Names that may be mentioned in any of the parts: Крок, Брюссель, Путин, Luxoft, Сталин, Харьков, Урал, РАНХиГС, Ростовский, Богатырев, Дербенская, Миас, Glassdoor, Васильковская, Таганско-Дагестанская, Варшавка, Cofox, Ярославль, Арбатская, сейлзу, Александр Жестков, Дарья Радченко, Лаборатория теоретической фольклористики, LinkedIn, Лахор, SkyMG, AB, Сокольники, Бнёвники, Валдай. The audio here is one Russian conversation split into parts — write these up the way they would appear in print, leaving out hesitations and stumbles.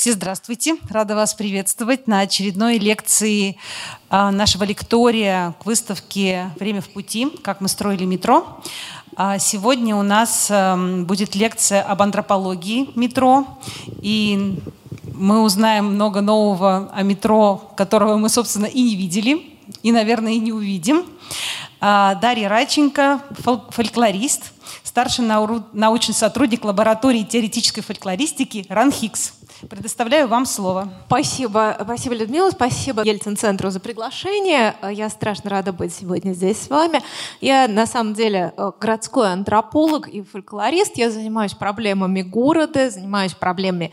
Все здравствуйте. Рада вас приветствовать на очередной лекции нашего лектория к выставке «Время в пути. Как мы строили метро». Сегодня у нас будет лекция об антропологии метро. И мы узнаем много нового о метро, которого мы, собственно, и не видели, и, наверное, и не увидим. Дарья Радченко, фольклорист, старший научный сотрудник лаборатории теоретической фольклористики РАНХиГС. Предоставляю вам слово. Спасибо. Спасибо, Людмила. Спасибо Ельцин-центру за приглашение. Я страшно рада быть сегодня здесь с вами. Я, на самом деле, городской антрополог и фольклорист. Я занимаюсь проблемами города, занимаюсь проблемами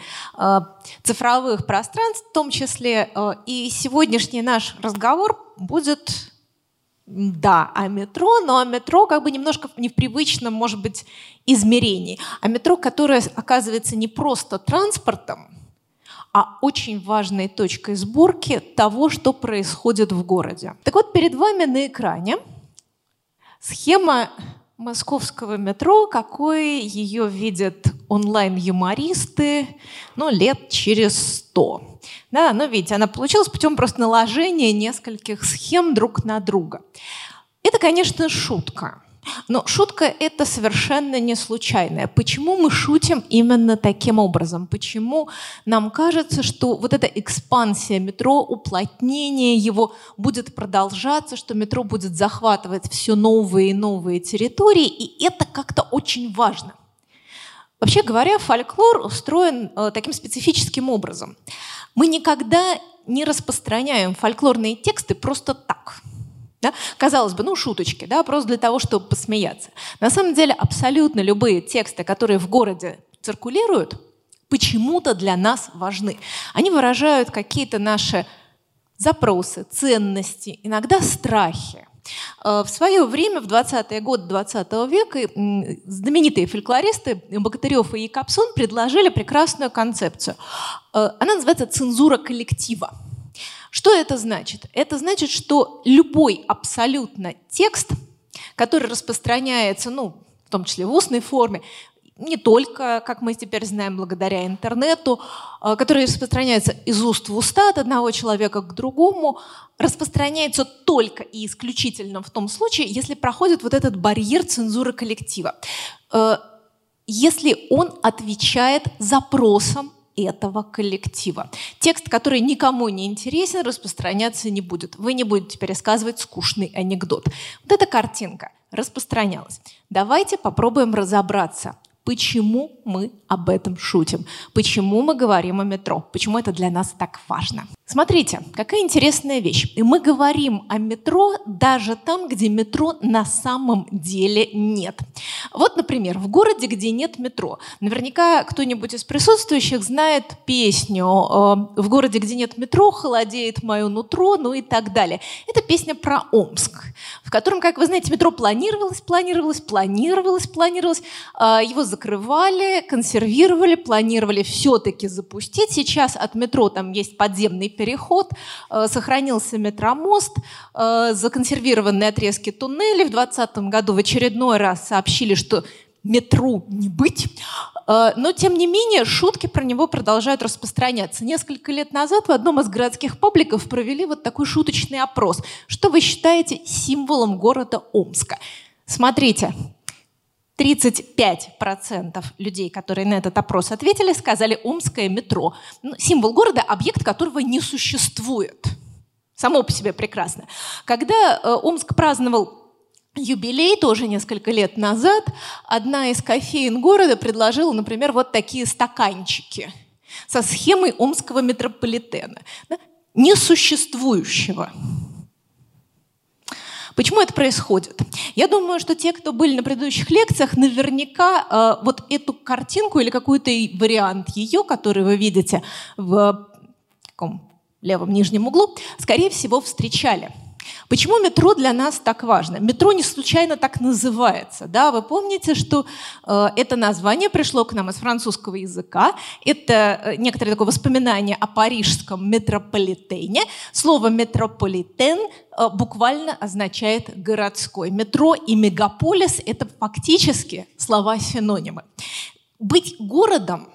цифровых пространств в том числе. И сегодняшний наш разговор будет... Да, о метро, но о метро как бы немножко не в привычном, может быть, измерении. О метро, которое оказывается не просто транспортом, а очень важной точкой сборки того, что происходит в городе. Так вот, перед вами на экране схема московского метро, какой ее видят онлайн-юмористы, лет через 100. Да, видите, она получилась путем просто наложения нескольких схем друг на друга. Это, конечно, шутка. Но шутка – это совершенно не случайная. Почему мы шутим именно таким образом? Почему нам кажется, что вот эта экспансия метро, уплотнение его будет продолжаться, что метро будет захватывать все новые и новые территории, и это как-то очень важно? Вообще говоря, фольклор устроен таким специфическим образом. Мы никогда не распространяем фольклорные тексты просто так. Да? Казалось бы, шуточки, да, просто для того, чтобы посмеяться. На самом деле абсолютно любые тексты, которые в городе циркулируют, почему-то для нас важны. Они выражают какие-то наши запросы, ценности, иногда страхи. В свое время, в 20-е годы 20 века, знаменитые фольклористы Богатырев и Якобсон предложили прекрасную концепцию. Она называется «цензура коллектива». Что это значит? Это значит, что любой абсолютно текст, который распространяется, в том числе в устной форме, не только, как мы теперь знаем, благодаря интернету, который распространяется из уст в уста от одного человека к другому, распространяется только и исключительно в том случае, если проходит вот этот барьер цензуры коллектива, если он отвечает запросам этого коллектива. Текст, который никому не интересен, распространяться не будет. Вы не будете пересказывать скучный анекдот. Вот эта картинка распространялась. Давайте попробуем разобраться, почему мы об этом шутим, почему мы говорим о метро, почему это для нас так важно. Смотрите, какая интересная вещь. И мы говорим о метро даже там, где метро на самом деле нет. Вот, например, в городе, где нет метро. Наверняка кто-нибудь из присутствующих знает песню «В городе, где нет метро, холодеет мое нутро», и так далее. Это песня про Омск, в котором, как вы знаете, метро планировалось. Его закрывали, консервировали, планировали все-таки запустить. Сейчас от метро там есть подземный переход, сохранился метромост, законсервированные отрезки туннелей. В 2020 году в очередной раз сообщили, что метру не быть. Но, тем не менее, шутки про него продолжают распространяться. Несколько лет назад в одном из городских пабликов провели вот такой шуточный опрос. Что вы считаете символом города Омска? Смотрите. 35% людей, которые на этот опрос ответили, сказали «Омское метро». Символ города – объект, которого не существует. Само по себе прекрасно. Когда Омск праздновал юбилей, тоже несколько лет назад, одна из кофеин города предложила, например, вот такие стаканчики со схемой омского метрополитена, несуществующего. Почему это происходит? Я думаю, что те, кто были на предыдущих лекциях, наверняка вот эту картинку или какой-то вариант ее, который вы видите в таком левом нижнем углу, скорее всего, встречали. Почему метро для нас так важно? Метро не случайно так называется. Да? Вы помните, что это название пришло к нам из французского языка. Это некоторое такое воспоминание о парижском метрополитене. Слово «метрополитен» буквально означает «городской». Метро и мегаполис – это фактически слова-синонимы. Быть городом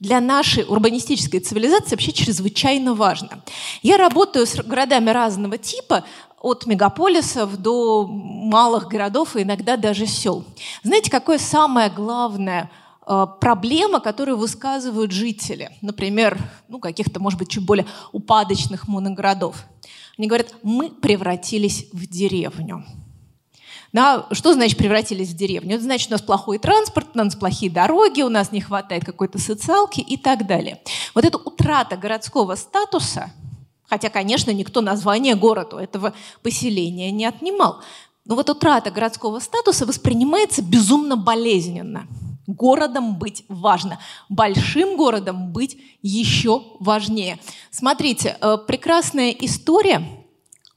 для нашей урбанистической цивилизации вообще чрезвычайно важно. Я работаю с городами разного типа, от мегаполисов до малых городов и иногда даже сел. Знаете, какая самая главная проблема, которую высказывают жители? Например, каких-то, может быть, чуть более упадочных моногородов. Они говорят, мы превратились в деревню. Да, что значит превратились в деревню? Это значит, у нас плохой транспорт, у нас плохие дороги, у нас не хватает какой-то социалки и так далее. Вот эта утрата городского статуса, хотя, конечно, никто название городу этого поселения не отнимал, но вот утрата городского статуса воспринимается безумно болезненно. Городом быть важно. Большим городом быть еще важнее. Смотрите, прекрасная история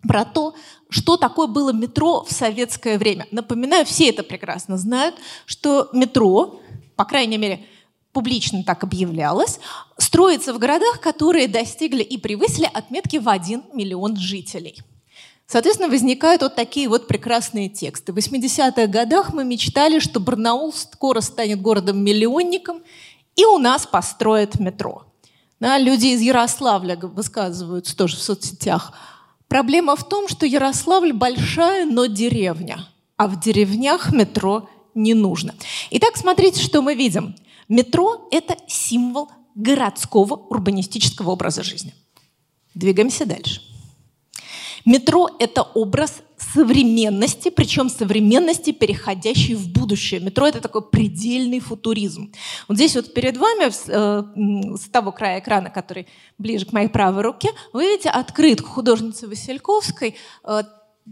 про то, что такое было метро в советское время. Напоминаю, все это прекрасно знают, что метро, по крайней мере, публично так объявлялось, строится в городах, которые достигли и превысили отметки в 1 миллион жителей. Соответственно, возникают вот такие вот прекрасные тексты. В 80-х годах мы мечтали, что Барнаул скоро станет городом-миллионником, и у нас построят метро. Да, люди из Ярославля высказываются тоже в соцсетях. Проблема в том, что Ярославль большая, но деревня. А в деревнях метро не нужно. Итак, смотрите, что мы видим. Метро – это символ городского урбанистического образа жизни. Двигаемся дальше. Метро – это образ современности, причем современности, переходящей в будущее. Метро – это такой предельный футуризм. Вот здесь вот перед вами, с того края экрана, который ближе к моей правой руке, вы видите открытку художницы Васильковской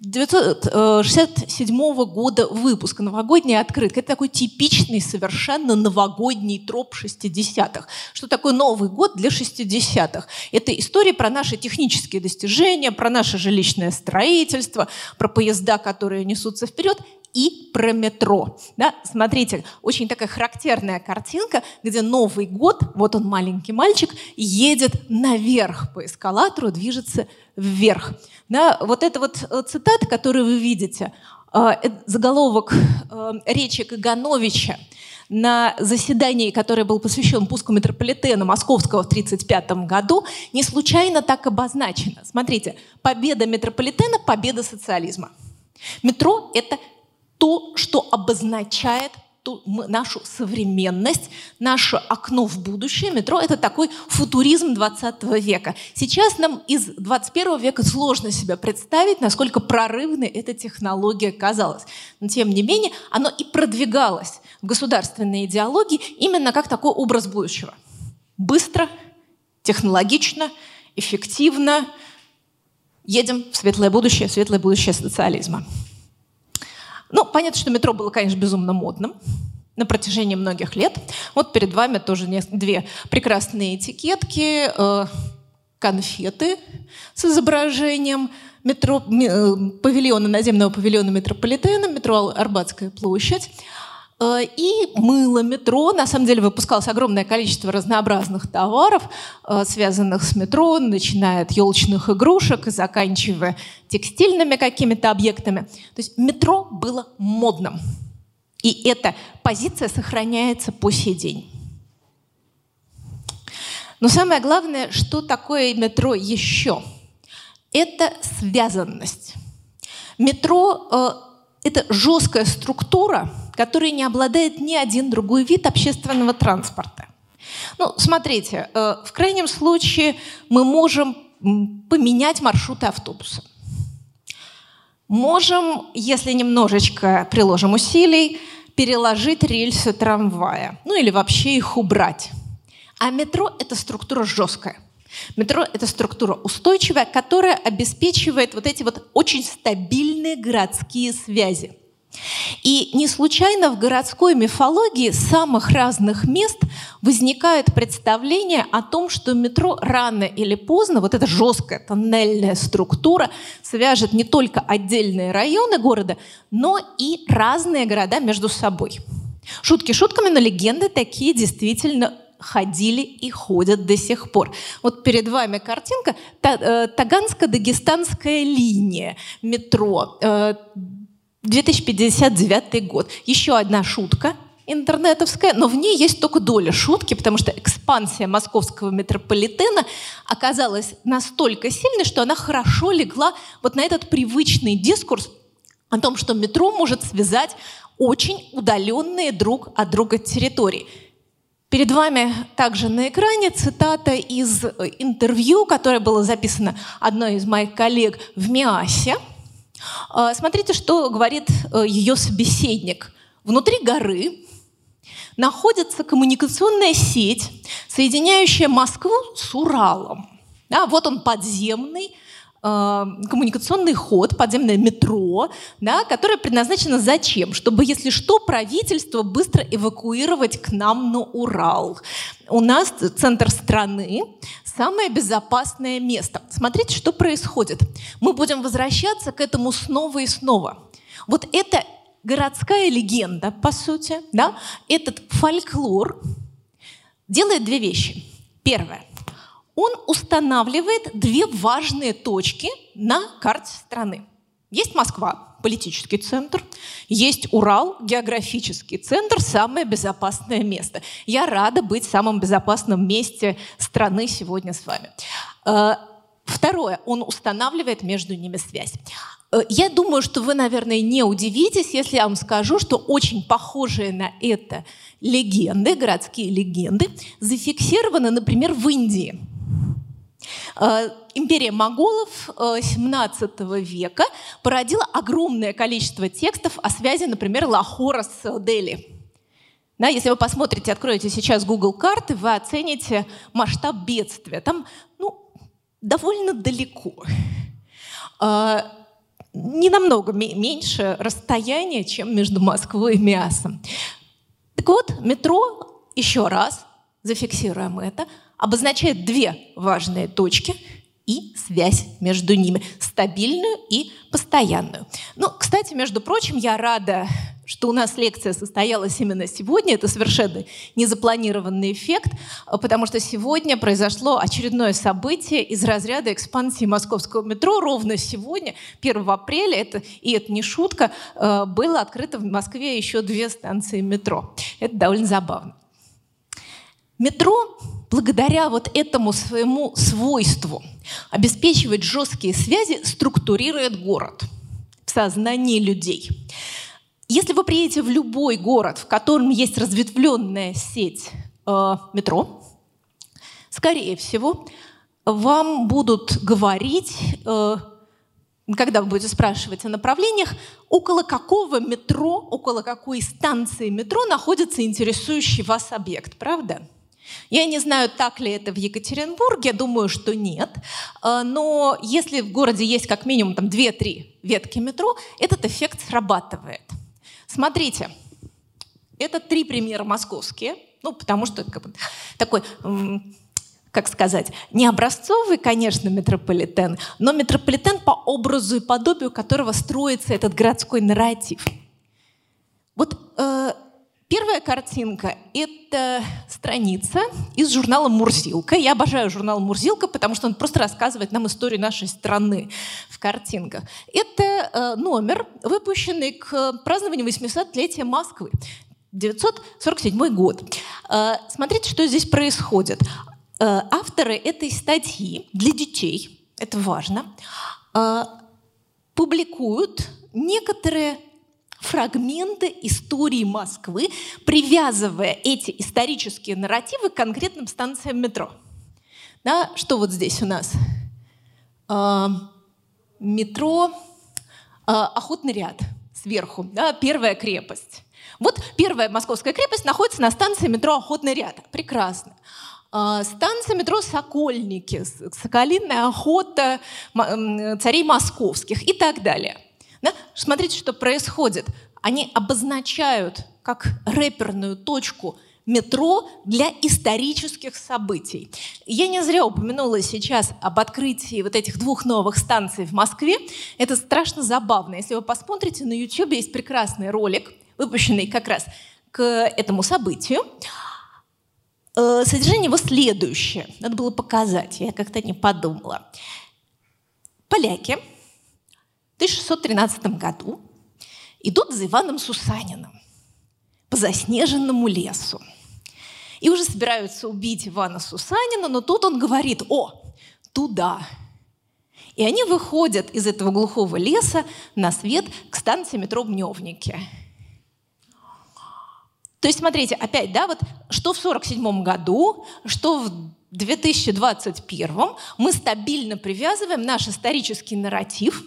1967 года выпуска, новогодняя открытка. Это такой типичный, совершенно новогодний троп 60-х. Что такое Новый год для 60-х? Это история про наши технические достижения, про наше жилищное строительство, про поезда, которые несутся вперед, и про метро. Да? Смотрите, очень такая характерная картинка, где Новый год, вот он маленький мальчик, едет наверх по эскалатору, движется вверх. Да? Вот эта вот цитата, которую вы видите, заголовок речи Кагановича на заседании, которое было посвящено пуску метрополитена Московского в 1935 году, не случайно так обозначено. Смотрите, победа метрополитена – победа социализма. Метро – это то, что обозначает нашу современность, наше окно в будущее. Метро – это такой футуризм 20 века. Сейчас нам из 21 века сложно себе представить, насколько прорывной эта технология оказалась. Но, тем не менее, оно и продвигалось в государственной идеологии именно как такой образ будущего. Быстро, технологично, эффективно. Едем в светлое будущее социализма. Ну, понятно, что метро было, конечно, безумно модным на протяжении многих лет. Вот перед вами тоже две прекрасные этикетки, конфеты с изображением метро, павильона, наземного павильона метрополитена, метро Арбатская площадь. И мыло метро. На самом деле выпускалось огромное количество разнообразных товаров, связанных с метро, начиная от елочных игрушек и заканчивая текстильными какими-то объектами. То есть метро было модным. И эта позиция сохраняется по сей день. Но самое главное, что такое метро еще? Это связанность. Метро – это жесткая структура, который не обладает ни один другой вид общественного транспорта. Ну, смотрите, в крайнем случае мы можем поменять маршруты автобуса. Можем, если немножечко приложим усилий, переложить рельсы трамвая, ну или вообще их убрать. А метро – это структура жесткая. Метро – это структура устойчивая, которая обеспечивает вот эти вот очень стабильные городские связи. И не случайно в городской мифологии самых разных мест возникает представление о том, что метро рано или поздно, вот эта жесткая тоннельная структура, свяжет не только отдельные районы города, но и разные города между собой. Шутки шутками, но легенды такие действительно ходили и ходят до сих пор. Вот перед вами картинка Таганско-Дагестанская линия метро. 2059 год. Еще одна шутка. интернетовская, но в ней есть только доля шутки, потому что экспансия московского метрополитена оказалась настолько сильной, что она хорошо легла вот на этот привычный дискурс о том, что метро может связать очень удаленные друг от друга территории. Перед вами также на экране цитата из интервью, которое было записано одной из моих коллег в Миасе. Смотрите, что говорит ее собеседник. Внутри горы находится коммуникационная сеть, соединяющая Москву с Уралом. Да, вот он подземный коммуникационный ход, подземное метро, да, которое предназначено зачем? Чтобы, если что, правительство быстро эвакуировать к нам на Урал. У нас центр страны, самое безопасное место. Смотрите, что происходит. Мы будем возвращаться к этому снова и снова. Вот это городская легенда, по сути, да? Этот фольклор делает две вещи. Первое. Он устанавливает две важные точки на карте страны. Есть Москва, политический центр, есть Урал, географический центр, самое безопасное место. Я рада быть в самом безопасном месте страны сегодня с вами. Второе, он устанавливает между ними связь. Я думаю, что вы, наверное, не удивитесь, если я вам скажу, что очень похожие на это легенды, городские легенды, зафиксированы, например, в Индии. Империя моголов XVII века породила огромное количество текстов о связи, например, Лахора с Дели. Да, если вы посмотрите, откроете сейчас Google карты, вы оцените масштаб бедствия. Там, довольно далеко. Не намного меньше расстояние, чем между Москвой и Миасом. Так вот, метро, еще раз зафиксируем это, обозначает две важные точки и связь между ними, стабильную и постоянную. Кстати, между прочим, я рада, что у нас лекция состоялась именно сегодня. Это совершенно незапланированный эффект, потому что сегодня произошло очередное событие из разряда экспансии московского метро. Ровно сегодня, 1 апреля, это не шутка, было открыто в Москве еще 2 станции метро. Это довольно забавно. Метро, благодаря вот этому своему свойству обеспечивать жесткие связи, структурирует город в сознании людей. Если вы приедете в любой город, в котором есть разветвленная сеть метро, скорее всего, вам будут говорить, когда вы будете спрашивать о направлениях, около какого метро, около какой станции метро находится интересующий вас объект, правда? Я не знаю, так ли это в Екатеринбурге, думаю, что нет. Но если в городе есть как минимум 2-3 ветки метро, этот эффект срабатывает. Смотрите, это 3 примера московские, потому что такой, как сказать, не образцовый, конечно, метрополитен, но метрополитен, по образу и подобию которого строится этот городской нарратив. Первая картинка — это страница из журнала «Мурзилка». Я обожаю журнал «Мурзилка», потому что он просто рассказывает нам историю нашей страны в картинках. Это номер, выпущенный к празднованию 800-летия Москвы, 1947 год. Смотрите, что здесь происходит. Авторы этой статьи для детей, это важно, публикуют некоторые фрагменты истории Москвы, привязывая эти исторические нарративы к конкретным станциям метро. Да, что вот здесь у нас? Метро «Охотный ряд» сверху, да, первая крепость. Вот первая московская крепость находится на станции метро «Охотный ряд». Прекрасно. Станция метро «Сокольники», «Соколиная охота», «Царей московских» и так далее. Да? Смотрите, что происходит. Они обозначают как реперную точку метро для исторических событий. Я не зря упомянула сейчас об открытии вот этих 2 новых станций в Москве. Это страшно забавно. Если вы посмотрите, на YouTube есть прекрасный ролик, выпущенный как раз к этому событию. Содержание его следующее. Надо было показать, я как-то не подумала. Поляки в 1613 году идут за Иваном Сусаниным. по заснеженному лесу. И уже собираются убить Ивана Сусанина, но тут он говорит: «О, туда!» И они выходят из этого глухого леса на свет к станции метро Бнёвники. То есть, смотрите, опять, да, вот что в 1947 году, что в 2021 мы стабильно привязываем наш исторический нарратив,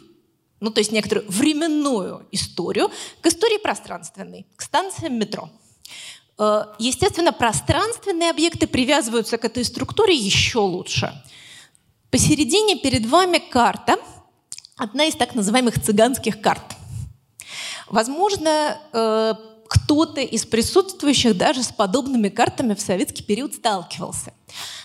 ну, то есть некоторую временную историю, к истории пространственной, к станциям метро. Естественно, пространственные объекты привязываются к этой структуре еще лучше. Посередине перед вами карта, одна из так называемых цыганских карт. Возможно, кто-то из присутствующих даже с подобными картами в советский период сталкивался.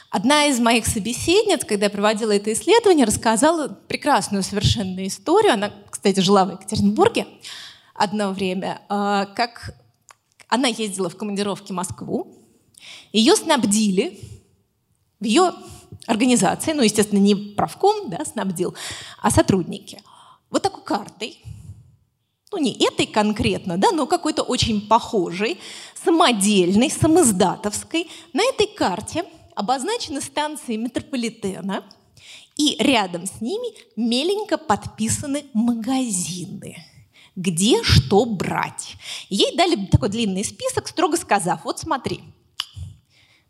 Одна из моих собеседниц, когда я проводила это исследование, рассказала прекрасную совершенно историю. Она, кстати, жила в Екатеринбурге одно время. Как она ездила в командировке в Москву, ее снабдили в ее организации, ну, естественно, не правком, да, снабдил, а сотрудники, вот такой картой, ну, не этой конкретно, да, но какой-то очень похожей, самодельной, самоиздатовской. На этой карте обозначены станции метрополитена, и рядом с ними меленько подписаны магазины, где что брать. Ей дали такой длинный список, строго сказав: вот смотри,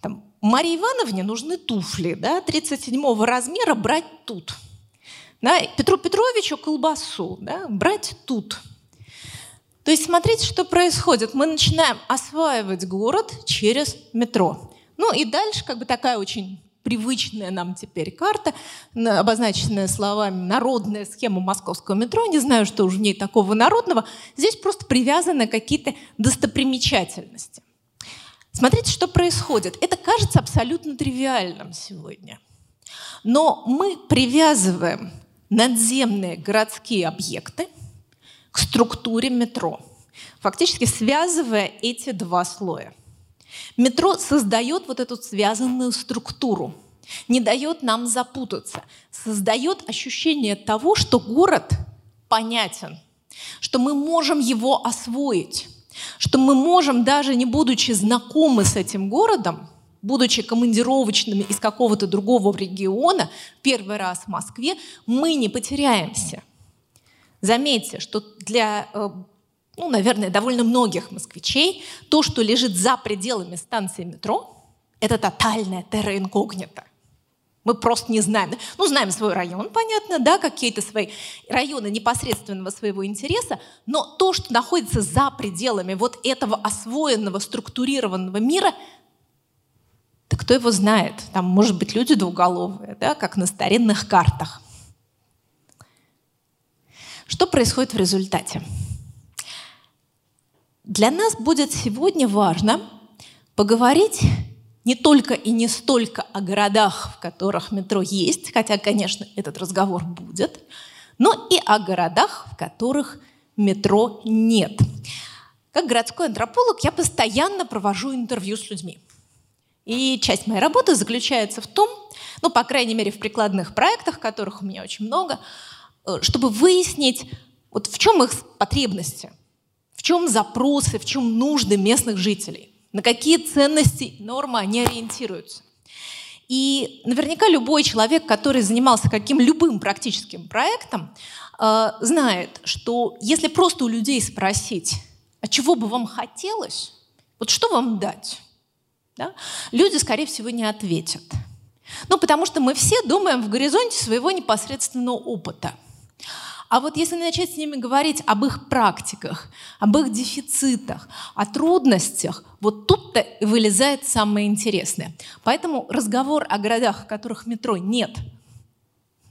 там, Марии Ивановне нужны туфли, да, 37-го размера, брать тут. Да, Петру Петровичу колбасу, да, брать тут. То есть смотрите, что происходит. Мы начинаем осваивать город через метро. Ну и дальше как бы такая очень привычная нам теперь карта, обозначенная словами «народная схема московского метро». Не знаю, что уж в ней такого народного. Здесь просто привязаны какие-то достопримечательности. Смотрите, что происходит. Это кажется абсолютно тривиальным сегодня. Но мы привязываем надземные городские объекты к структуре метро, фактически связывая эти два слоя. Метро создает вот эту связанную структуру, не дает нам запутаться, создает ощущение того, что город понятен, что мы можем его освоить, что мы можем, даже не будучи знакомы с этим городом, будучи командировочными из какого-то другого региона, первый раз в Москве, мы не потеряемся. Заметьте, что для, ну, наверное, довольно многих москвичей то, что лежит за пределами станции метро, это тотальная терра инкогнита. Мы просто не знаем. Ну, знаем свой район, понятно, да, какие-то свои районы непосредственного своего интереса, но то, что находится за пределами вот этого освоенного, структурированного мира, да кто его знает? Там, может быть, люди двуголовые, да, как на старинных картах. Что происходит в результате? Для нас будет сегодня важно поговорить не только и не столько о городах, в которых метро есть, хотя, конечно, этот разговор будет, но и о городах, в которых метро нет. Как городской антрополог я постоянно провожу интервью с людьми. И часть моей работы заключается в том, ну, по крайней мере, в прикладных проектах, которых у меня очень много, чтобы выяснить, вот в чем их потребности, в чем запросы, в чем нужды местных жителей, на какие ценности, нормы они ориентируются. И наверняка любой человек, который занимался каким-либо практическим проектом, знает, что если просто у людей спросить, а чего бы вам хотелось, вот что вам дать, да, люди, скорее всего, не ответят. Ну, потому что мы все думаем в горизонте своего непосредственного опыта. А вот если начать с ними говорить об их практиках, об их дефицитах, о трудностях, вот тут-то и вылезает самое интересное. Поэтому разговор о городах, в которых метро нет,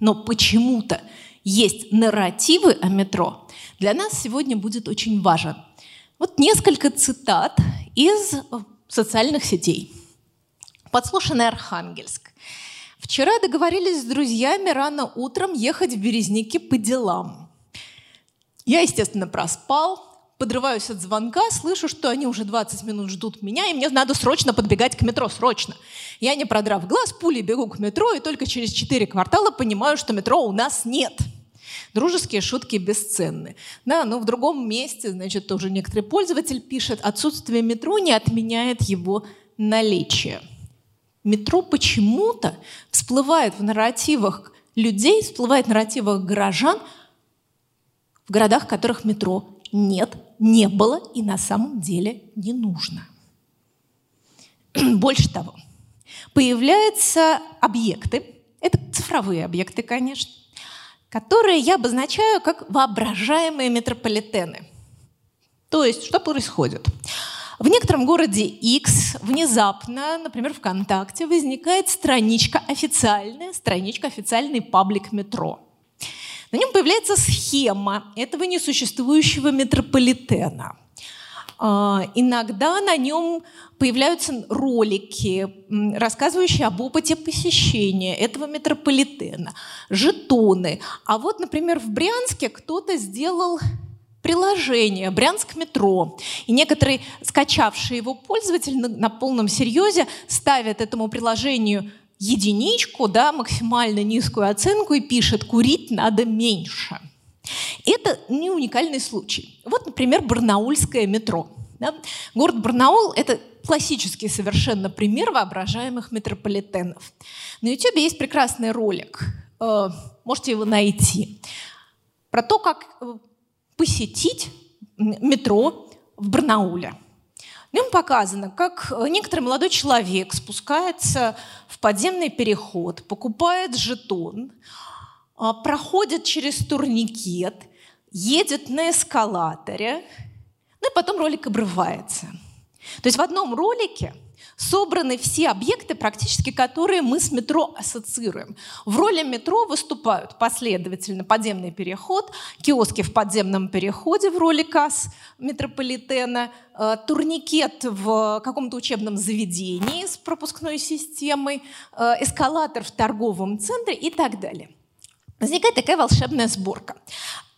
но почему-то есть нарративы о метро, для нас сегодня будет очень важен. Вот несколько цитат из социальных сетей. Подслушанный Архангельск. Вчера договорились с друзьями рано утром ехать в Березники по делам. Я, естественно, проспал, подрываюсь от звонка, слышу, что они уже 20 минут ждут меня, и мне надо срочно подбегать к метро, срочно. Я, не продрав глаз, пулей бегу к метро, и только через 4 квартала понимаю, что метро у нас нет. Дружеские шутки бесценны. Да, но в другом месте, значит, тоже некоторый пользователь пишет: отсутствие метро не отменяет его наличие. Метро почему-то всплывает в нарративах людей, всплывает в нарративах горожан в городах, в которых метро нет, не было и на самом деле не нужно. Больше того, появляются объекты, это цифровые объекты, конечно, которые я обозначаю как воображаемые метрополитены. То есть, что происходит? В некотором городе X внезапно, например, ВКонтакте, возникает страничка официальная, официальный паблик метро. На нем появляется схема этого несуществующего метрополитена. Иногда на нем появляются ролики, рассказывающие об опыте посещения этого метрополитена, жетоны. А вот, например, в Брянске кто-то сделал приложение «Брянск метро». И некоторые скачавшие его пользователи на полном серьезе ставят этому приложению единичку, да, максимально низкую оценку, и пишет: «Курить надо меньше». Это не уникальный случай. Вот, например, барнаульское метро. Да? Город Барнаул – это классический совершенно пример воображаемых метрополитенов. На YouTube есть прекрасный ролик, можете его найти, про то, как посетить метро в Барнауле. В нем показано, как некоторый молодой человек спускается в подземный переход, покупает жетон, проходит через турникет, едет на эскалаторе, ну и потом ролик обрывается. То есть в одном ролике собраны все объекты, практически которые мы с метро ассоциируем. В роли метро выступают последовательно подземный переход, киоски в подземном переходе в роли касс метрополитена, турникет в каком-то учебном заведении с пропускной системой, эскалатор в торговом центре и так далее. Возникает такая волшебная сборка.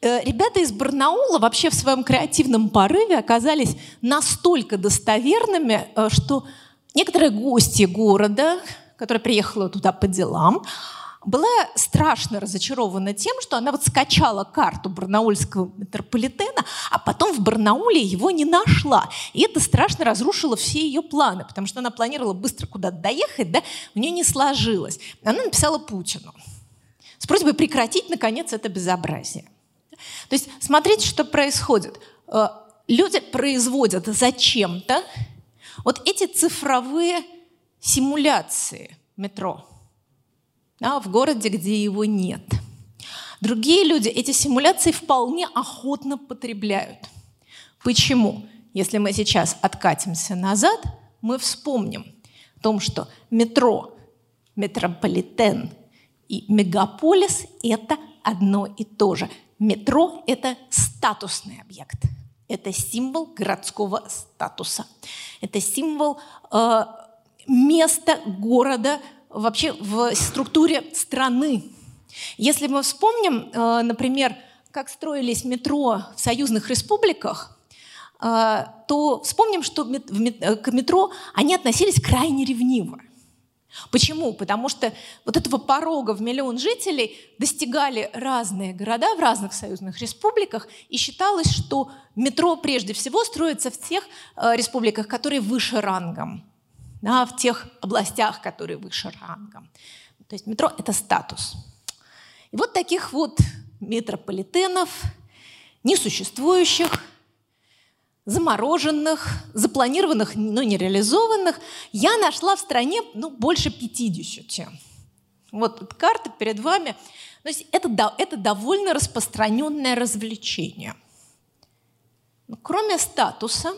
Ребята из Барнаула вообще в своем креативном порыве оказались настолько достоверными, что некоторые гости города, которая приехала туда по делам, была страшно разочарована тем, что она вот скачала карту барнаульского метрополитена, а потом в Барнауле его не нашла. И это страшно разрушило все ее планы, потому что она планировала быстро куда-то доехать, да, у нее не сложилось. Она написала Путину с просьбой прекратить, наконец, это безобразие. То есть смотрите, что происходит. Люди производят зачем-то вот эти цифровые симуляции метро, да, в городе, где его нет. Другие люди эти симуляции вполне охотно потребляют. Почему? Если мы сейчас откатимся назад, мы вспомним о том, что метро, метрополитен и мегаполис – это одно и то же. Метро – это статусный объект, это символ городского статуса, это символ места города вообще в структуре страны. Если мы вспомним, например, как строились метро в союзных республиках, то вспомним, что к метро они относились крайне ревниво. Почему? Потому что вот этого порога в 1 миллион жителей достигали разные города в разных союзных республиках, и считалось, что метро прежде всего строится в тех республиках, которые выше рангом, да, в тех областях, которые выше рангом. То есть метро – это статус. И вот таких вот метрополитенов, несуществующих, замороженных, запланированных, но не реализованных, я нашла в стране больше 50. Вот карта перед вами. То есть это довольно распространенное развлечение. Кроме статуса,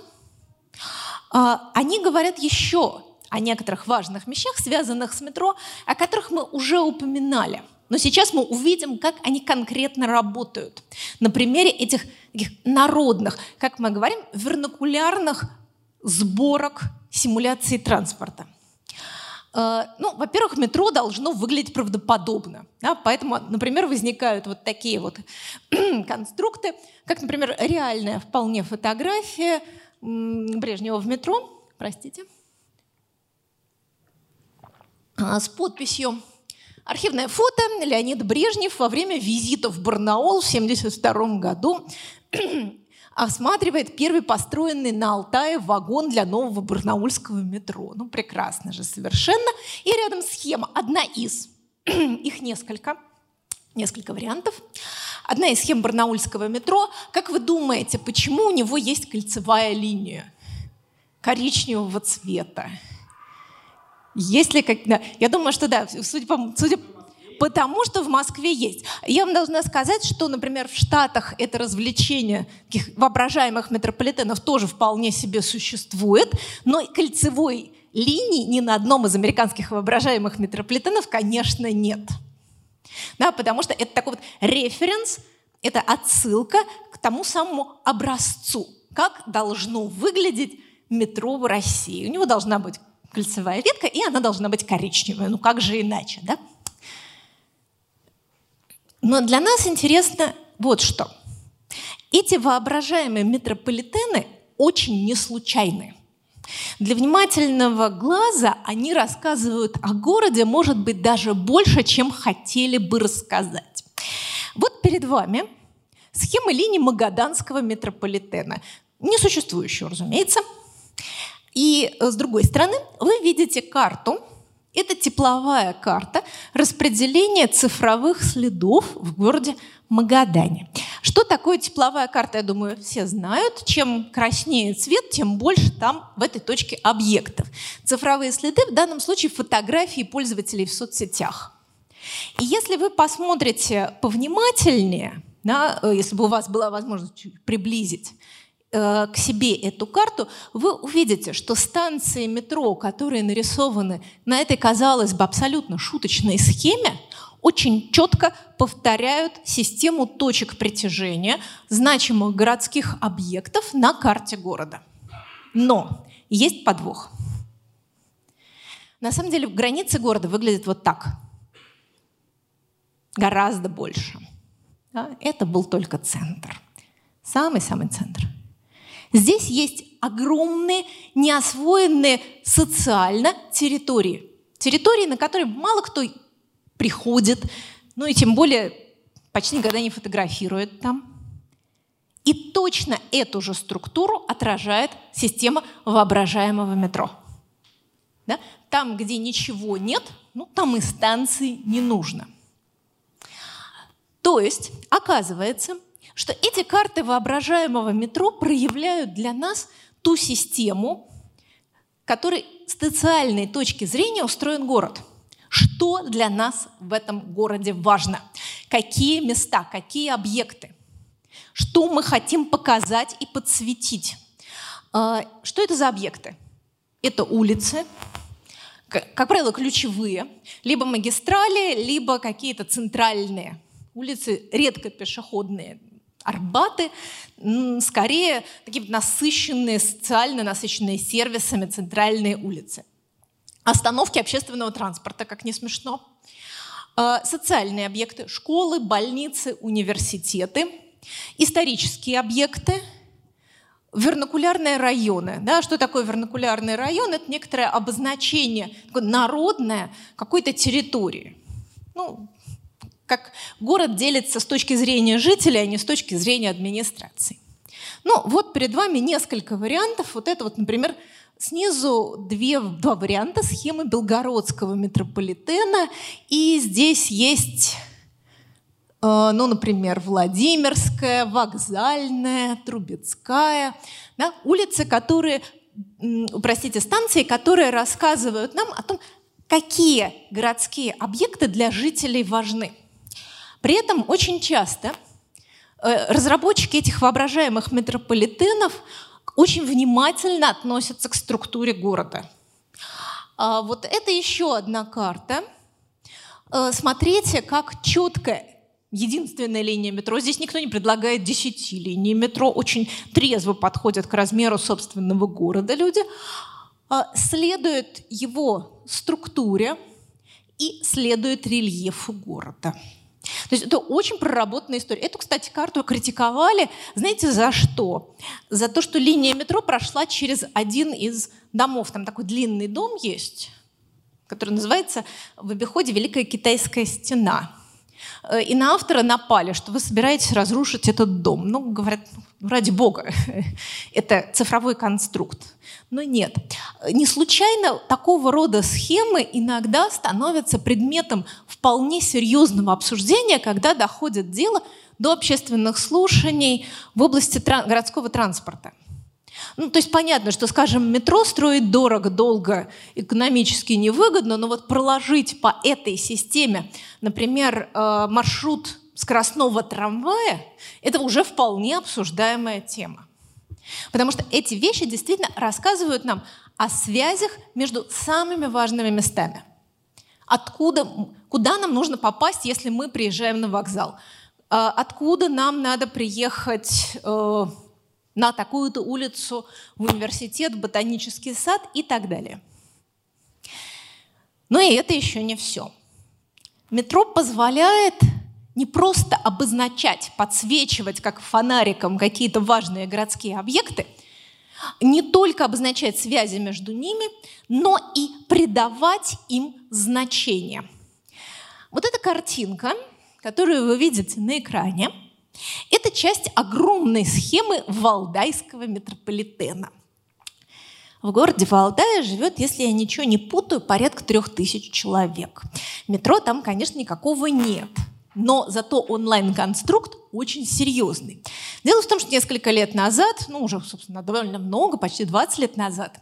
они говорят еще о некоторых важных вещах, связанных с метро, о которых мы уже упоминали. Но сейчас мы увидим, как они конкретно работают на примере этих таких народных, как мы говорим, вернокулярных сборок симуляции транспорта. Ну, во-первых, метро должно выглядеть правдоподобно. Да? Поэтому, например, возникают вот такие вот конструкты, как, например, реальная вполне фотография Брежнева в метро, простите, с подписью Архивное фото. Леонид Брежнев во время визита в Барнаул в 1972 году осматривает первый построенный на Алтае вагон для нового барнаульского метро. Ну, прекрасно же совершенно. И рядом схема. Одна из. Их несколько. Несколько вариантов. Одна из схем барнаульского метро. Как вы думаете, почему у него есть кольцевая линия коричневого цвета? Есть ли как-то... Я думаю, что да, судя потому что в Москве есть. Я вам должна сказать, что, например, в Штатах это развлечение таких воображаемых метрополитенов тоже вполне себе существует, но кольцевой линии ни на одном из американских воображаемых метрополитенов, конечно, нет. Да, потому что это такой вот референс, это отсылка к тому самому образцу, как должно выглядеть метро в России. У него должна быть кольцевая ветка, и она должна быть коричневая. Ну как же иначе, да? Но для нас интересно вот что. Эти воображаемые метрополитены очень не случайны. Для внимательного глаза они рассказывают о городе, может быть, даже больше, чем хотели бы рассказать. Вот перед вами схема линий магаданского метрополитена, несуществующего, разумеется. И с другой стороны вы видите карту. Это тепловая карта распределения цифровых следов в городе Магадане. Что такое тепловая карта, я думаю, все знают. Чем краснее цвет, тем больше там в этой точке объектов. Цифровые следы, в данном случае фотографии пользователей в соцсетях. И если вы посмотрите повнимательнее, да, если бы у вас была возможность приблизить к себе эту карту, вы увидите, что станции метро, которые нарисованы на этой, казалось бы, абсолютно шуточной схеме, очень четко повторяют систему точек притяжения значимых городских объектов на карте города. Но есть подвох. На самом деле границы города выглядят вот так. Гораздо больше. Это был только центр. Самый-самый центр. Здесь есть огромные, неосвоенные социально территории. Территории, на которые мало кто приходит, ну и тем более почти никогда не фотографирует там. И точно эту же структуру отражает система воображаемого метро. Да? Там, где ничего нет, ну, там и станции не нужно. То есть, оказывается, что эти карты воображаемого метро проявляют для нас ту систему, которой с социальной точки зрения устроен город. Что для нас в этом городе важно? Какие места, какие объекты? Что мы хотим показать и подсветить? Что это за объекты? Это улицы, как правило, ключевые, либо магистрали, либо какие-то центральные улицы, редко пешеходные. Арбаты, скорее, такие насыщенные, социально насыщенные сервисами центральные улицы. Остановки общественного транспорта, как не смешно. Социальные объекты, школы, больницы, университеты. Исторические объекты, вернокулярные районы. Да, что такое вернокулярный район? Это некоторое обозначение, такое народное какой-то территории. Ну, как город делится с точки зрения жителей, а не с точки зрения администрации. Ну, вот перед вами несколько вариантов. Вот это вот, например, снизу два варианта схемы белгородского метрополитена. И здесь есть, ну, например, Владимирская, Вокзальная, Трубецкая. Да, улицы, которые, простите, станции, которые рассказывают нам о том, какие городские объекты для жителей важны. При этом очень часто разработчики этих воображаемых метрополитенов очень внимательно относятся к структуре города. Вот это еще одна карта. Смотрите, как четко единственная линия метро. Здесь никто не предлагает 10 линий метро. Очень трезво подходят к размеру собственного города люди. Следует его структуре и следует рельефу города. То есть это очень проработанная история. Эту, кстати, карту критиковали, знаете, за что? За то, что линия метро прошла через один из домов. Там такой длинный дом есть, который называется в обиходе «Великая китайская стена». И на автора напали, что вы собираетесь разрушить этот дом. Ну, говорят, ради бога, это цифровой конструкт. Но нет. Не случайно такого рода схемы иногда становятся предметом вполне серьезного обсуждения, когда доходит дело до общественных слушаний в области городского транспорта. Ну, то есть понятно, что, скажем, метро строить дорого, долго, экономически невыгодно, но вот проложить по этой системе, например, маршрут скоростного трамвая, это уже вполне обсуждаемая тема. Потому что эти вещи действительно рассказывают нам о связях между самыми важными местами. Откуда, куда нам нужно попасть, если мы приезжаем на вокзал? Откуда нам надо приехать на такую-то улицу, в университет, в ботанический сад и так далее. Но и это еще не все. Метро позволяет не просто обозначать, подсвечивать как фонариком какие-то важные городские объекты, не только обозначать связи между ними, но и придавать им значение. Вот эта картинка, которую вы видите на экране, это часть огромной схемы валдайского метрополитена. В городе Валдае живет, если я ничего не путаю, порядка 3000 человек. Метро там, конечно, никакого нет, но зато онлайн-конструкт очень серьезный. Дело в том, что несколько лет назад, ну уже, собственно, довольно много, почти 20 лет назад,